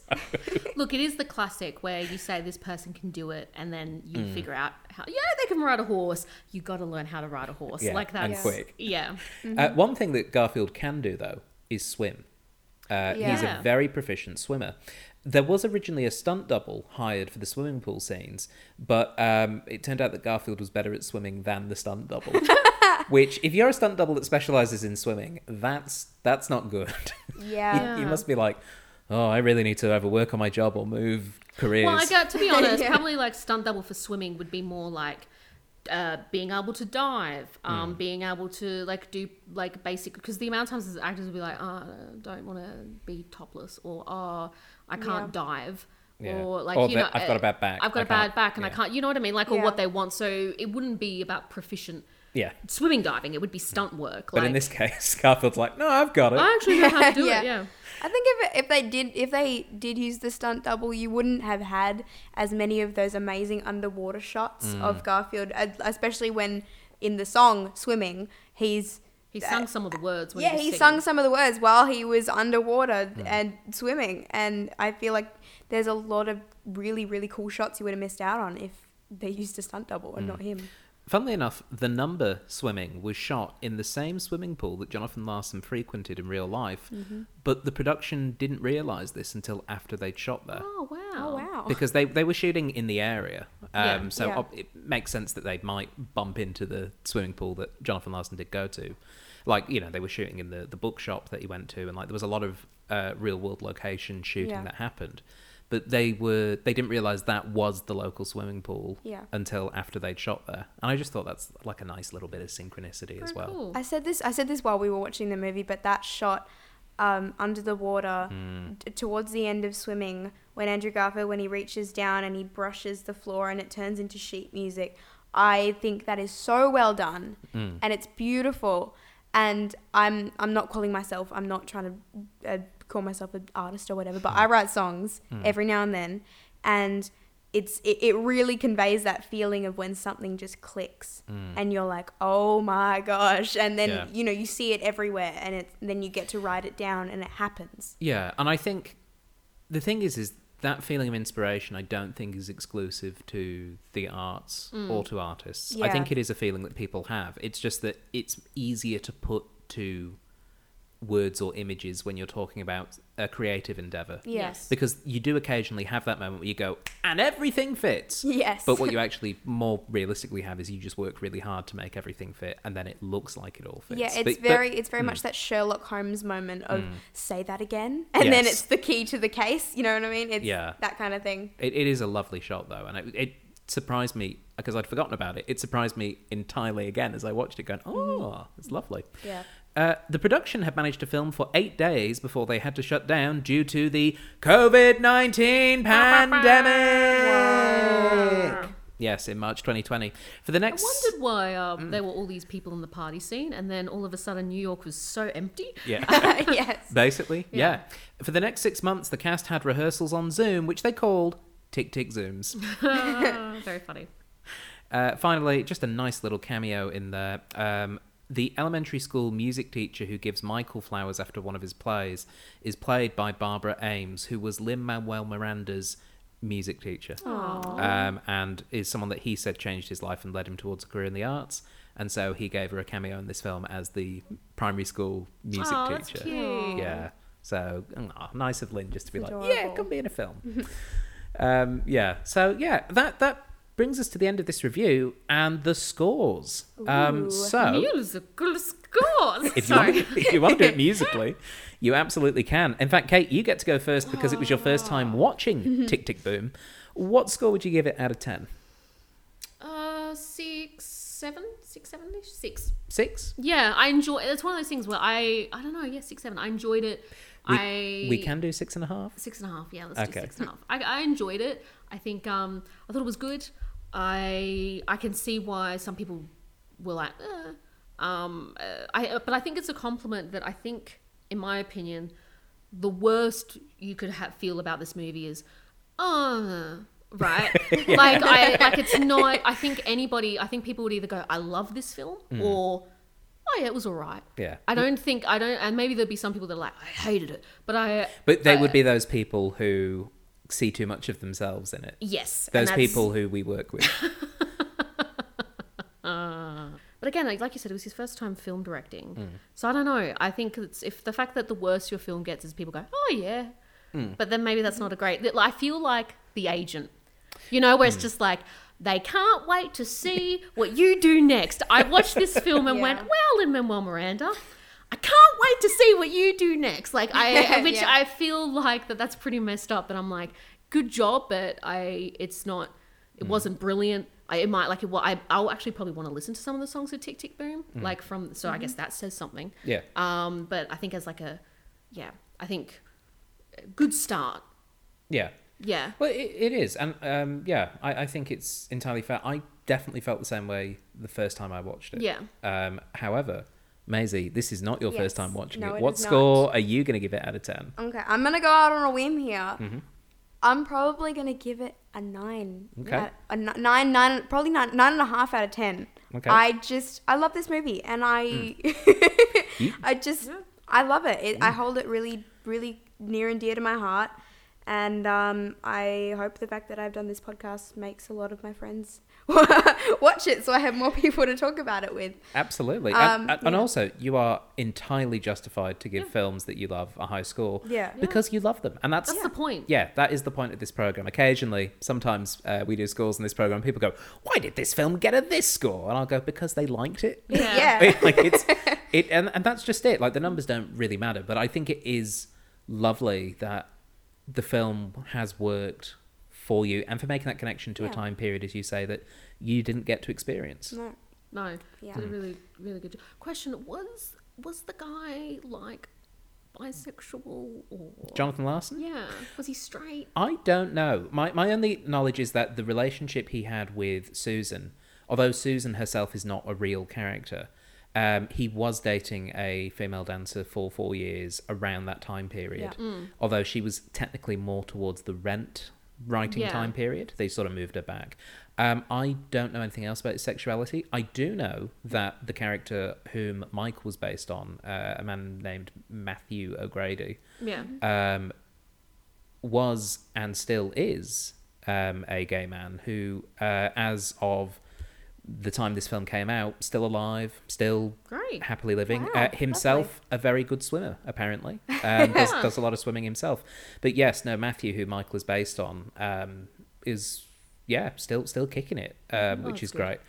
Look, it is the classic where you say this person can do it, and then you mm. figure out how, yeah, they can ride a horse. You got to learn how to ride a horse. Yeah, like that's, and quick. Yeah. Mm-hmm. Uh, one thing that Garfield can do, though, is swim. Uh, yeah. He's a very proficient swimmer. There was originally a stunt double hired for the swimming pool scenes, but um, it turned out that Garfield was better at swimming than the stunt double. Which, if you're a stunt double that specialises in swimming, that's that's not good. Yeah. you, you must be like, oh, I really need to either work on my job or move careers. Well, I got, to be honest, yeah. probably like stunt double for swimming would be more like uh, being able to dive, um, mm. being able to like do like basic, because the amount of times actors will be like, oh, I don't want to be topless, or oh, I can't yeah. dive, yeah. or like, or you know, I've got a bad back. I've got I a bad back and yeah. I can't, you know what I mean? Like, or yeah. what they want. So it wouldn't be about proficient yeah. swimming diving. It would be stunt work. But like, in this case, Garfield's like, no, I've got it. I actually know how to do yeah. it. Yeah. I think if if they did if they did use the stunt double, you wouldn't have had as many of those amazing underwater shots mm. of Garfield, especially when in the song Swimming, he's. He sung some of the words. When yeah, he, was he sung some of the words while he was underwater mm. and swimming. And I feel like there's a lot of really, really cool shots you would have missed out on if they used a stunt double and mm. not him. Funnily enough, the number Swimming was shot in the same swimming pool that Jonathan Larson frequented in real life, mm-hmm. but the production didn't realise this until after they'd shot there. Oh, wow. Oh, wow. Because they, they were shooting in the area. Um, yeah. So yeah. Ob- it makes sense that they might bump into the swimming pool that Jonathan Larson did go to. Like, you know, they were shooting in the, the bookshop that he went to, and like there was a lot of uh, real world location shooting yeah. that happened. But they were they didn't realise that was the local swimming pool yeah. until after they'd shot there. And I just thought that's like a nice little bit of synchronicity Very as well. Cool. I said this I said this while we were watching the movie, but that shot um, under the water mm. t- towards the end of Swimming, when Andrew Garfield, when he reaches down and he brushes the floor and it turns into sheet music, I think that is so well done mm. and it's beautiful. And I'm I'm not calling myself, I'm not trying to uh, call myself an artist or whatever, but I write songs mm. every now and then. And it's it, it really conveys that feeling of when something just clicks mm. and you're like, oh my gosh. And then, yeah. you know, you see it everywhere and, it, and then you get to write it down and it happens. Yeah. And I think the thing is, is that feeling of inspiration, I don't think is exclusive to the arts mm. or to artists. Yeah. I think it is a feeling that people have. It's just that it's easier to put to words or images when you're talking about a creative endeavour. Yes. Because you do occasionally have that moment where you go, and everything fits. Yes. But what you actually more realistically have is you just work really hard to make everything fit, and then it looks like it all fits. Yeah, it's but, very but, it's very mm. much that Sherlock Holmes moment of mm. say that again, and yes. then it's the key to the case, you know what I mean? It's yeah. that kind of thing. It, it is a lovely shot, though, and it, it surprised me, because I'd forgotten about it, it surprised me entirely again as I watched it going, oh, it's lovely. Yeah. Uh, the production had managed to film for eight days before they had to shut down due to the covid nineteen pandemic. Yes, in March twenty twenty. For the next, I wondered why um, mm. there were all these people in the party scene, and then all of a sudden New York was so empty. Yeah. Yes. Basically, yeah. yeah. For the next six months, the cast had rehearsals on Zoom, which they called Tick, Tick... Zooms. Very funny. Uh, finally, just a nice little cameo in there. Um, The elementary school music teacher who gives Michael flowers after one of his plays is played by Barbara Ames, who was Lin-Manuel Miranda's music teacher. Um, and is someone that he said changed his life and led him towards a career in the arts. And so he gave her a cameo in this film as the primary school music Aww, teacher. That's cute. Yeah. So oh, nice of Lin just to be Adorable. like, yeah, come be in a film. um, yeah. So yeah, that that. brings us to the end of this review and the scores. Ooh, um, so musical scores. If you, want, if you want to do it musically, you absolutely can. In fact, Kate, you get to go first because it was your first time watching Tick, Tick... BOOM!. What score would you give it out of ten? Uh, six, seven, six, seven-ish, six. Six? Yeah, I enjoy. It's one of those things where I, I don't know. Yeah, six, seven. I enjoyed it. We, I we can do six and a half. Six and a half. Yeah, let's okay. do six and a half. I, I enjoyed it. I think um, I thought it was good. I I can see why some people were like, eh. um, uh, I but I think it's a compliment that I think, in my opinion, the worst you could have, feel about this movie is, oh, right, yeah. like I like it's not. I think anybody, I think people would either go, I love this film, mm. or oh yeah, it was all right. Yeah, I don't think I don't, and maybe there'd be some people that are like, I hated it, but I. But they I, would be those people who see too much of themselves in it. Yes, those people who we work with. uh, but again, like you said, it was his first time film directing, mm. so I don't know. I think it's if the fact that the worse your film gets is people go, oh yeah, mm. but then maybe that's not a great. I feel like The Agent, you know, where it's mm. just like they can't wait to see what you do next. I watched this film and yeah. went, well, Lin-Manuel Miranda, I can't wait to see what you do next. Like I, which yeah. I feel like that that's pretty messed up. That I'm like, good job, but I, it's not, it mm. wasn't brilliant. I it might like it. Well, I, I'll actually probably want to listen to some of the songs of Tick, Tick... BOOM!, mm. like from. So mm-hmm. I guess that says something. Yeah. Um, but I think as like a, yeah, I think, good start. Yeah. Yeah. Well, it, it is, and um, yeah, I, I think it's entirely fair. I definitely felt the same way the first time I watched it. Yeah. Um, however. Maisie, this is not your yes. first time watching no, it. What it score not. are you going to give it out of ten? Okay, I'm going to go out on a whim here. Mm-hmm. I'm probably going to give it a nine. Okay. A, a nine, nine, probably nine, nine and a half out of ten. Okay. I just, I love this movie, and I, mm. I just, yeah. I love it. it mm. I hold it really, really near and dear to my heart, and um, I hope the fact that I've done this podcast makes a lot of my friends watch it, so I have more people to talk about it with. Absolutely. Um, and and, and yeah. also, you are entirely justified to give yeah. films that you love a high score yeah. because yeah. you love them. And that's, that's yeah. the point. Yeah, that is the point of this program. Occasionally, sometimes uh, we do scores in this program, people go, why did this film get a this score? And I'll go, because they liked it. Yeah. yeah. like it's it, and, and that's just it. Like, the numbers don't really matter, but I think it is lovely that the film has worked for you and for making that connection to yeah. a time period, as you say, that you didn't get to experience. No, no, yeah, did a really, really good job. Question: Was was the guy like bisexual or Jonathan Larson? Yeah, was he straight? I don't know. My my only knowledge is that the relationship he had with Susan, although Susan herself is not a real character, um, he was dating a female dancer for four years around that time period. Yeah. Mm. Although she was technically more towards the Rent writing yeah. time period. They sort of moved her back. Um, I don't know anything else about his sexuality. I do know that the character whom Mike was based on, uh, a man named Matthew O'Grady, yeah. um, was and still is um, a gay man who, uh, as of the time this film came out, still alive, still Great. happily living. Wow, uh, himself lovely. a very good swimmer, apparently. Um, yeah. does, does a lot of swimming himself. But yes, no, Matthew, who Michael is based on, um, is, yeah, still still kicking it, um, oh, which is good. great.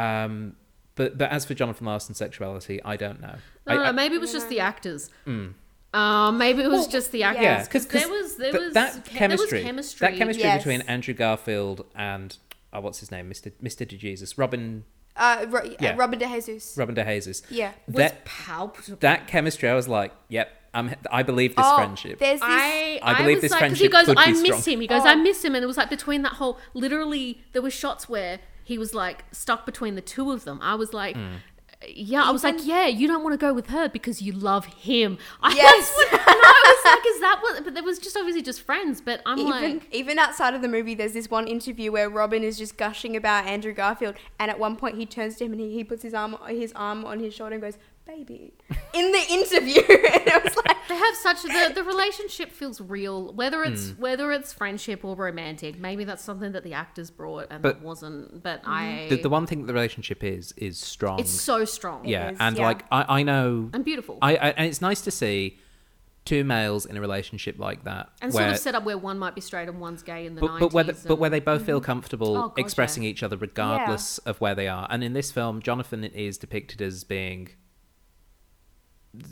Um, but but as for Jonathan Larson's sexuality, I don't know. No, I, I, maybe it was just the actors. Mm. Uh, maybe it was well, just the actors. Yeah, because there was there th- was that chem- chemistry. There was chemistry. That chemistry yes. between Andrew Garfield and... Oh, what's his name? Mister Mister De Jesus. Robin... Uh, ro- yeah. Robin De Jesus. Robin De Jesus. Yeah. That, was palpable. That chemistry, I was like, yep, I'm, I believe this oh, friendship. There's this... I, I believe I was this like, friendship could be strong. He goes, I miss him. He goes, oh. I miss him. And it was like between that whole... Literally, there were shots where he was like stuck between the two of them. I was like... Mm. Yeah, Even, I was like, yeah, you don't want to go with her because you love him. I yes. Was, and I was like, is that what... But there was just obviously just friends, but I'm even, like... Even outside of the movie, there's this one interview where Robin is just gushing about Andrew Garfield, and at one point he turns to him and he, he puts his arm his arm on his shoulder and goes, baby, in the interview. And I was like... They have such... The, the relationship feels real, whether it's mm. whether it's friendship or romantic. Maybe that's something that the actors brought and but, that wasn't, but I... The, the one thing that the relationship is, is strong. It's so strong. Yeah, and yeah. like, I, I know... And beautiful. I, I And it's nice to see two males in a relationship like that. And where, sort of set up where one might be straight and one's gay in the but, nineties. But where, the, and, but where they both mm-hmm. feel comfortable oh, God, expressing yeah. each other regardless yeah. of where they are. And in this film, Jonathan is depicted as being...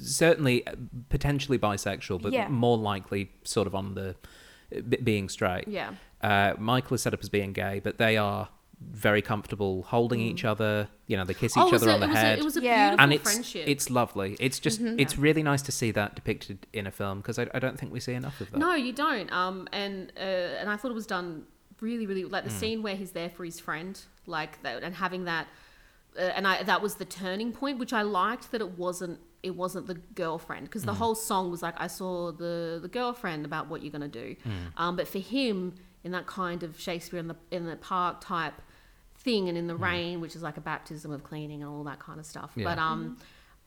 certainly potentially bisexual, but yeah. more likely sort of on the b- being straight. Yeah. Uh, Michael is set up as being gay, but they are very comfortable holding mm. each other. You know, they kiss each oh, other on the head. A, it was a yeah. beautiful and it's, friendship. It's lovely. It's just, mm-hmm. it's yeah. really nice to see that depicted in a film because I, I don't think we see enough of that. No, you don't. Um, and uh, and I thought it was done really, really, like the mm. scene where he's there for his friend, like that, and having that, uh, and I that was the turning point, which I liked that it wasn't. It wasn't the girlfriend because the mm. whole song was like, I saw the, the girlfriend about what you're going to do. Mm. Um, but for him, in that kind of Shakespeare in the in the park type thing and in the mm. rain, which is like a baptism of cleaning and all that kind of stuff. Yeah. But um,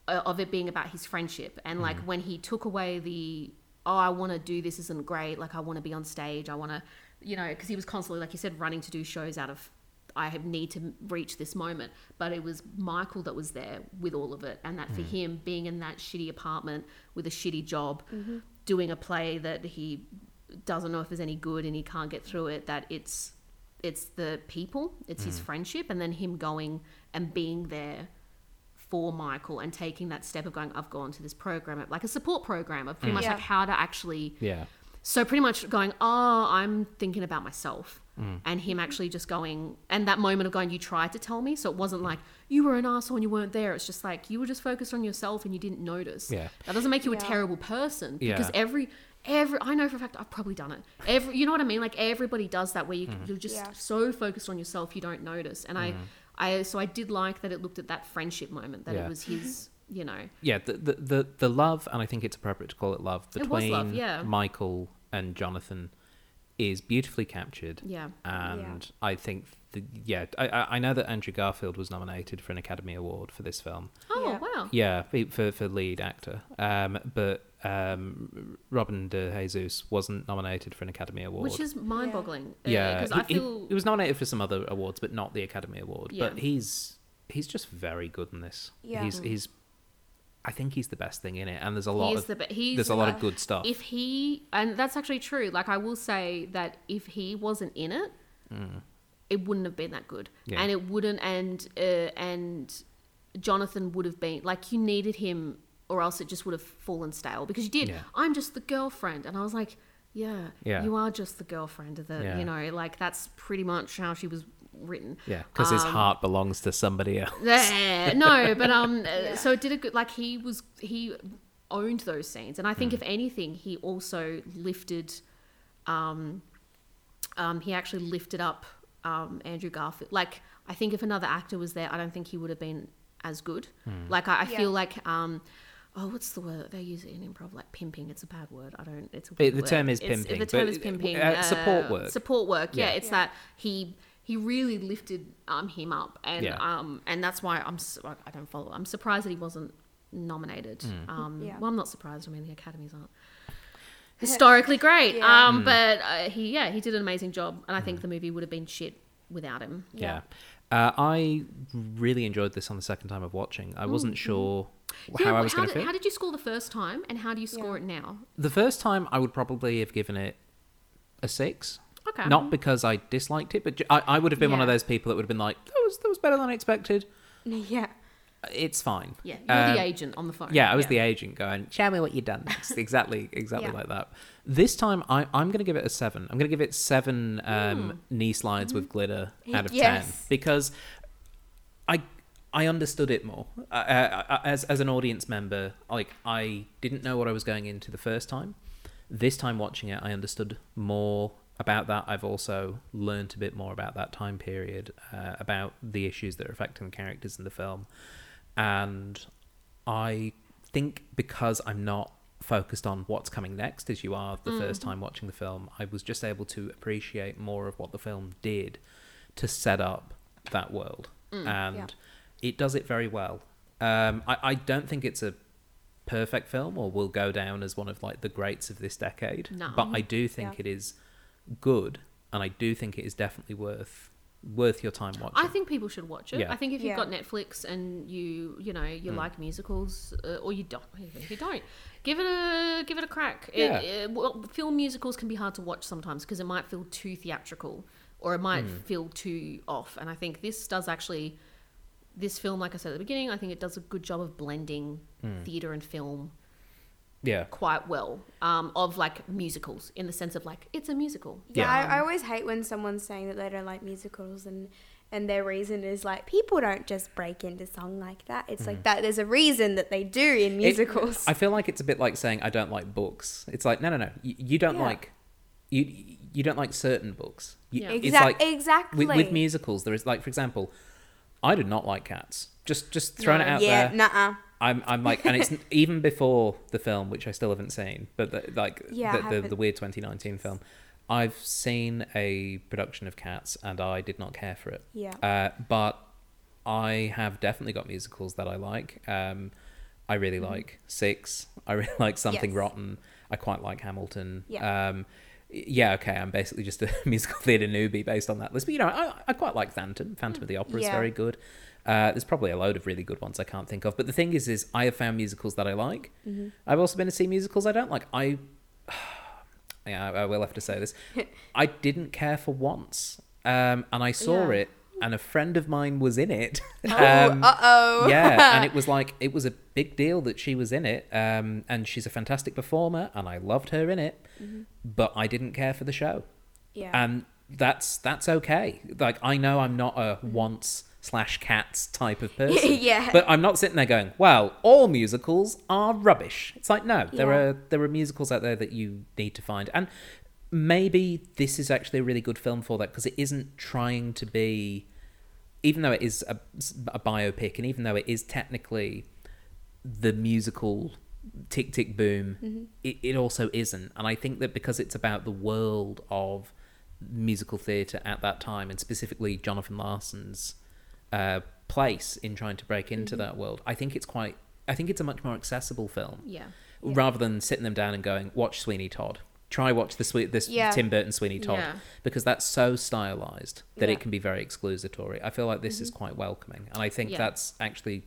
mm. of it being about his friendship. And like mm. when he took away the, oh, I want to do this isn't great. Like I want to be on stage. I want to, you know, because he was constantly, like you said, running to do shows out of, I need to reach this moment. But it was Michael that was there with all of it. And that for mm. him, being in that shitty apartment with a shitty job, mm-hmm. doing a play that he doesn't know if there's any good and he can't get through it, that it's it's the people, it's mm. his friendship. And then him going and being there for Michael and taking that step of going, I've gone to this program, like a support program of pretty mm. much yeah. like how to actually... yeah. So pretty much going, oh, I'm thinking about myself. Mm. And him actually just going, and that moment of going, you tried to tell me. So it wasn't like, you were an asshole and you weren't there. It's just like, you were just focused on yourself and you didn't notice. Yeah. That doesn't make you yeah. a terrible person. Because yeah. every, every, I know for a fact, I've probably done it. Every, you know what I mean? Like everybody does that where you, mm. you're just yeah. so focused on yourself, you don't notice. And mm. I, I, so I did like that it looked at that friendship moment, that yeah. it was his... you know yeah the, the the the love, and I think it's appropriate to call it love, between it love, yeah. Michael and Jonathan is beautifully captured yeah and yeah. I think the, yeah I I know that Andrew Garfield was nominated for an Academy Award for this film oh yeah. wow yeah for for lead actor um but um Robin De Jesus wasn't nominated for an Academy Award, which is mind-boggling yeah because yeah. I feel he, he was nominated for some other awards but not the Academy Award yeah. but he's he's just very good in this yeah he's he's I think he's the best thing in it, and there's a lot. He is of, the be- he's there's a lot uh, of good stuff. If he, and that's actually true. Like I will say that if he wasn't in it, mm. it wouldn't have been that good, yeah. and it wouldn't. And uh, and Jonathan would have been like you needed him, or else it just would have fallen stale because you did. Yeah. I'm just the girlfriend, and I was like, yeah, yeah. you are just the girlfriend of the, yeah. you know, like that's pretty much how she was. Written yeah because um, his heart belongs to somebody else yeah, no but um yeah. so it did a good like he was he owned those scenes and I think mm. if anything he also lifted um um he actually lifted up um Andrew Garfield like I think if another actor was there I don't think he would have been as good mm. like I, I yeah. feel like um oh, what's the word they use it in improv? Like pimping. It's a bad word. I don't. It's a weird the word. term is pimping. It's, the term is pimping. Uh, support work. Uh, support work. Yeah, yeah. it's yeah. that he. He really lifted um, him up, and yeah. um, and that's why I'm su- I don't follow. I'm surprised that he wasn't nominated. Mm. Um, yeah. Well, I'm not surprised. I mean, the academies aren't. historically great. yeah. Um, mm. But uh, he, yeah, he did an amazing job, and I think mm. the movie would have been shit without him. Yeah. yeah. Uh, I really enjoyed this on the second time of watching. I wasn't mm. sure how yeah, I was going to fit. How did you score the first time, and how do you score yeah. it now? The first time, I would probably have given it a six. Okay. Not because I disliked it, but I, I would have been yeah. one of those people that would have been like, that was that was better than I expected. Yeah. It's fine. Yeah, you're um, the agent on the phone. Yeah, I was yeah. the agent going, show me what you've done. It's exactly exactly yeah. like that. This time, I, I'm going to give it a seven. I'm going to give it seven um, mm. knee slides mm. with glitter out of yes. ten. Because I I understood it more. Uh, as as an audience member, like I didn't know what I was going into the first time. This time watching it, I understood more about that. I've also learned a bit more about that time period, uh, about the issues that are affecting the characters in the film. And I think because I'm not focused on what's coming next, as you are the mm. first time watching the film, I was just able to appreciate more of what the film did to set up that world. Mm, and yeah. it does it very well. Um, I, I don't think it's a perfect film or will go down as one of like the greats of this decade. No. But I do think yeah. it is good, and I do think it is definitely worth worth your time watching. I think people should watch it. Yeah. I think if you've yeah. got Netflix and you you know you mm. like musicals, uh, or you don't, if you don't, give it a give it a crack. Yeah. It, it, well, film musicals can be hard to watch sometimes because it might feel too theatrical, or it might mm. feel too off. And I think this does actually, this film, like I said at the beginning, I think it does a good job of blending mm. theatre and film. Yeah, quite well. Um, of like musicals, in the sense of like it's a musical. Yeah, yeah. I, I always hate when someone's saying that they don't like musicals, and and their reason is like people don't just break into song like that. It's mm. like that. There's a reason that they do in musicals. It, I feel like it's a bit like saying I don't like books. It's like no, no, no. You, you don't yeah. like you you don't like certain books. You, yeah, exactly. Like, exactly. With, with musicals, there is like, for example, I did not like Cats. Just just throwing no, it out yeah, there. Yeah, nuh-uh. I'm I'm like, and it's even before the film, which I still haven't seen, but the, like yeah, the, the the weird twenty nineteen film, I've seen a production of Cats and I did not care for it. Yeah. Uh, but I have definitely got musicals that I like. Um, I really mm-hmm. like Six. I really like Something yes. Rotten. I quite like Hamilton. Yeah. Um, yeah. Okay. I'm basically just a musical theatre newbie based on that list, but you know, I I quite like Phantom. Phantom mm. of the Opera yeah. is very good. Uh, there's probably a load of really good ones I can't think of. But the thing is, is I have found musicals that I like. Mm-hmm. I've also been to see musicals I don't like. I, yeah, I will have to say this. I didn't care for Once. Um, and I saw yeah. it, and a friend of mine was in it. Oh, um, uh-oh. yeah, and it was like, it was a big deal that she was in it. Um, and she's a fantastic performer, and I loved her in it. Mm-hmm. But I didn't care for the show. Yeah. And that's, that's okay. Like, I know I'm not a Once slash Cats type of person. yeah. But I'm not sitting there going, well, all musicals are rubbish. It's like, no, yeah. there are there are musicals out there that you need to find. And maybe this is actually a really good film for that, because it isn't trying to be, even though it is a, a biopic, and even though it is technically the musical Tick, Tick, Boom, mm-hmm. it, it also isn't. And I think that because it's about the world of musical theatre at that time, and specifically Jonathan Larson's Uh, place in trying to break into mm-hmm. that world, I think it's quite I think it's a much more accessible film, yeah, yeah. rather than sitting them down and going, watch Sweeney Todd, try watch the sweet this yeah. Tim Burton Sweeney Todd, yeah. because that's so stylized that yeah. it can be very exclusatory. I feel like this mm-hmm. is quite welcoming, and I think yeah. that's actually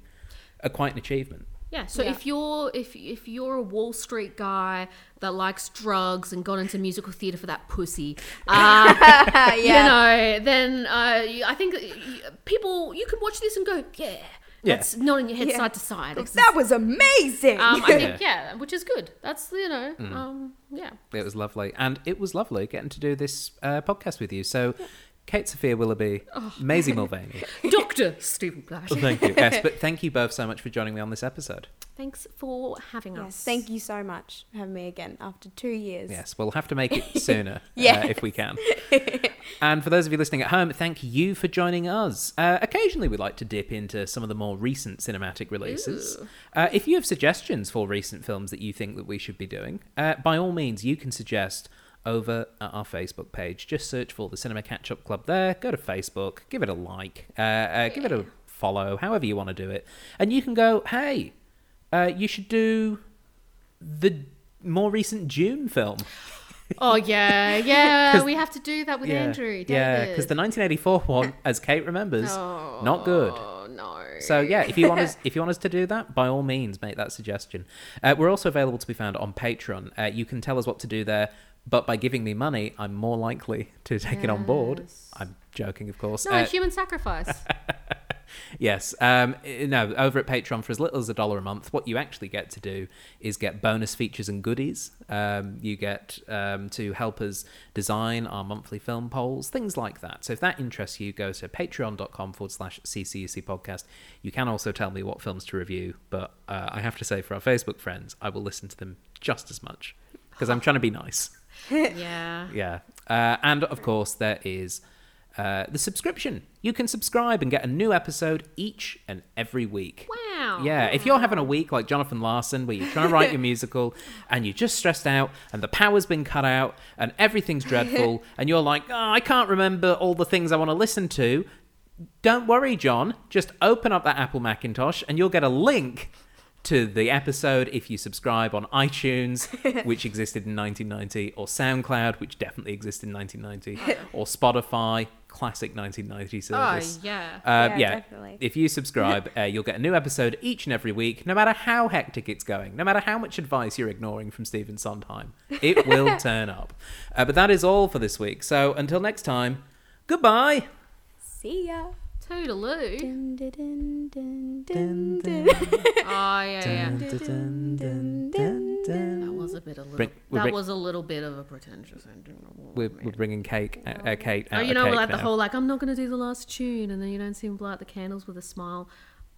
a quite an achievement. Yeah, so yeah. if you're if if you're a Wall Street guy that likes drugs and got into musical theatre for that pussy, uh, yeah. you know, then uh, I think people, you could watch this and go, yeah, yeah. that's nodding your head yeah. side to side. That was amazing. Um, I think, yeah, which is good. That's, you know, mm. um, yeah. It was lovely. And it was lovely getting to do this uh, podcast with you. So... Yeah. Kate Sophia Willoughby, oh. Maisie Mulvany, Doctor Stephen Platt. Thank you. Yes, but thank you both so much for joining me on this episode. Thanks for having yes. us. Thank you so much for having me again after two years. Yes, we'll have to make it sooner yes. uh, if we can. And for those of you listening at home, thank you for joining us. Uh, occasionally we like to dip into some of the more recent cinematic releases. Uh, if you have suggestions for recent films that you think that we should be doing, uh, by all means you can suggest over at our Facebook page. Just search for the Cinema Catch-Up Club there. Go to Facebook, give it a like, uh, uh, give it a follow, however you want to do it. And you can go, hey, uh, you should do the more recent Dune film. Oh, yeah, yeah, we have to do that with yeah, Andrew, David. Yeah, because the nineteen eighty-four one, as Kate remembers, oh, not good. Oh, no. So, yeah, if you want us if you want us to do that, by all means, make that suggestion. Uh, we're also available to be found on Patreon. Uh, you can tell us what to do there, but by giving me money, I'm more likely to take yes. it on board. I'm joking, of course. No, uh, human sacrifice. Yes. Um, no, over at Patreon, for as little as a dollar a month, what you actually get to do is get bonus features and goodies. Um, you get um, to help us design our monthly film polls, things like that. So if that interests you, go to patreon.com forward slash CCUC podcast. You can also tell me what films to review, but uh, I have to say for our Facebook friends, I will listen to them just as much because I'm trying to be nice. Yeah. Yeah. Uh, and of course, there is... Uh, the subscription. You can subscribe and get a new episode each and every week. Wow. Yeah, if you're having a week like Jonathan Larson where you're trying to write your musical and you're just stressed out and the power's been cut out and everything's dreadful and you're like, oh, I can't remember all the things I want to listen to, don't worry, John. Just open up that Apple Macintosh and you'll get a link to the episode if you subscribe on iTunes, which existed in nineteen ninety, or SoundCloud, which definitely existed in nineteen ninety, or Spotify, classic nineteen ninety service. Oh, yeah. Uh, yeah, yeah, definitely. If you subscribe, uh, you'll get a new episode each and every week, no matter how hectic it's going, no matter how much advice you're ignoring from Stephen Sondheim. It will turn up. Uh, but that is all for this week. So until next time, goodbye. See ya. Toodaloo. Dun, dun, dun, dun, dun. Oh, yeah, yeah. Dun, dun, dun, dun, dun. That was a bit of little, bring, that bring, was a little bit of a pretentious ending. We're, we're bringing cake, uh, Kate out. Oh, you know, like now. The whole, like, I'm not going to do the last tune, and then you don't see him blow out the candles with a smile.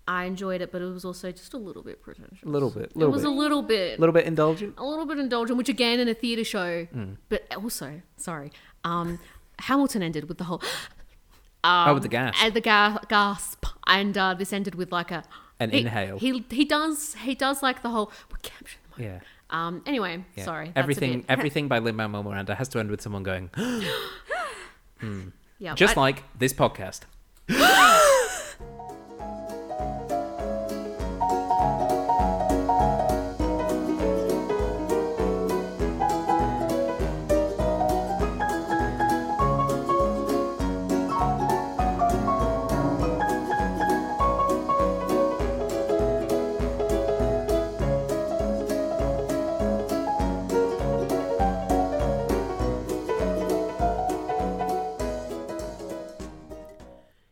I enjoyed it, but it was also just a little bit pretentious. A little bit. Little it was bit. a little bit. A little bit indulgent? A little bit indulgent, which, again, in a theatre show. Mm. But also, sorry, um, Hamilton ended with the whole... Um, oh, with the gasp. And the ga- gasp. And uh, this ended with like a... An he, inhale. He he does he does like the whole... Well, caption my, yeah. Um, anyway, yeah. sorry. Everything bit, everything by Lin-Manuel Miranda has to end with someone going... hmm. Yeah, Just I, like this podcast.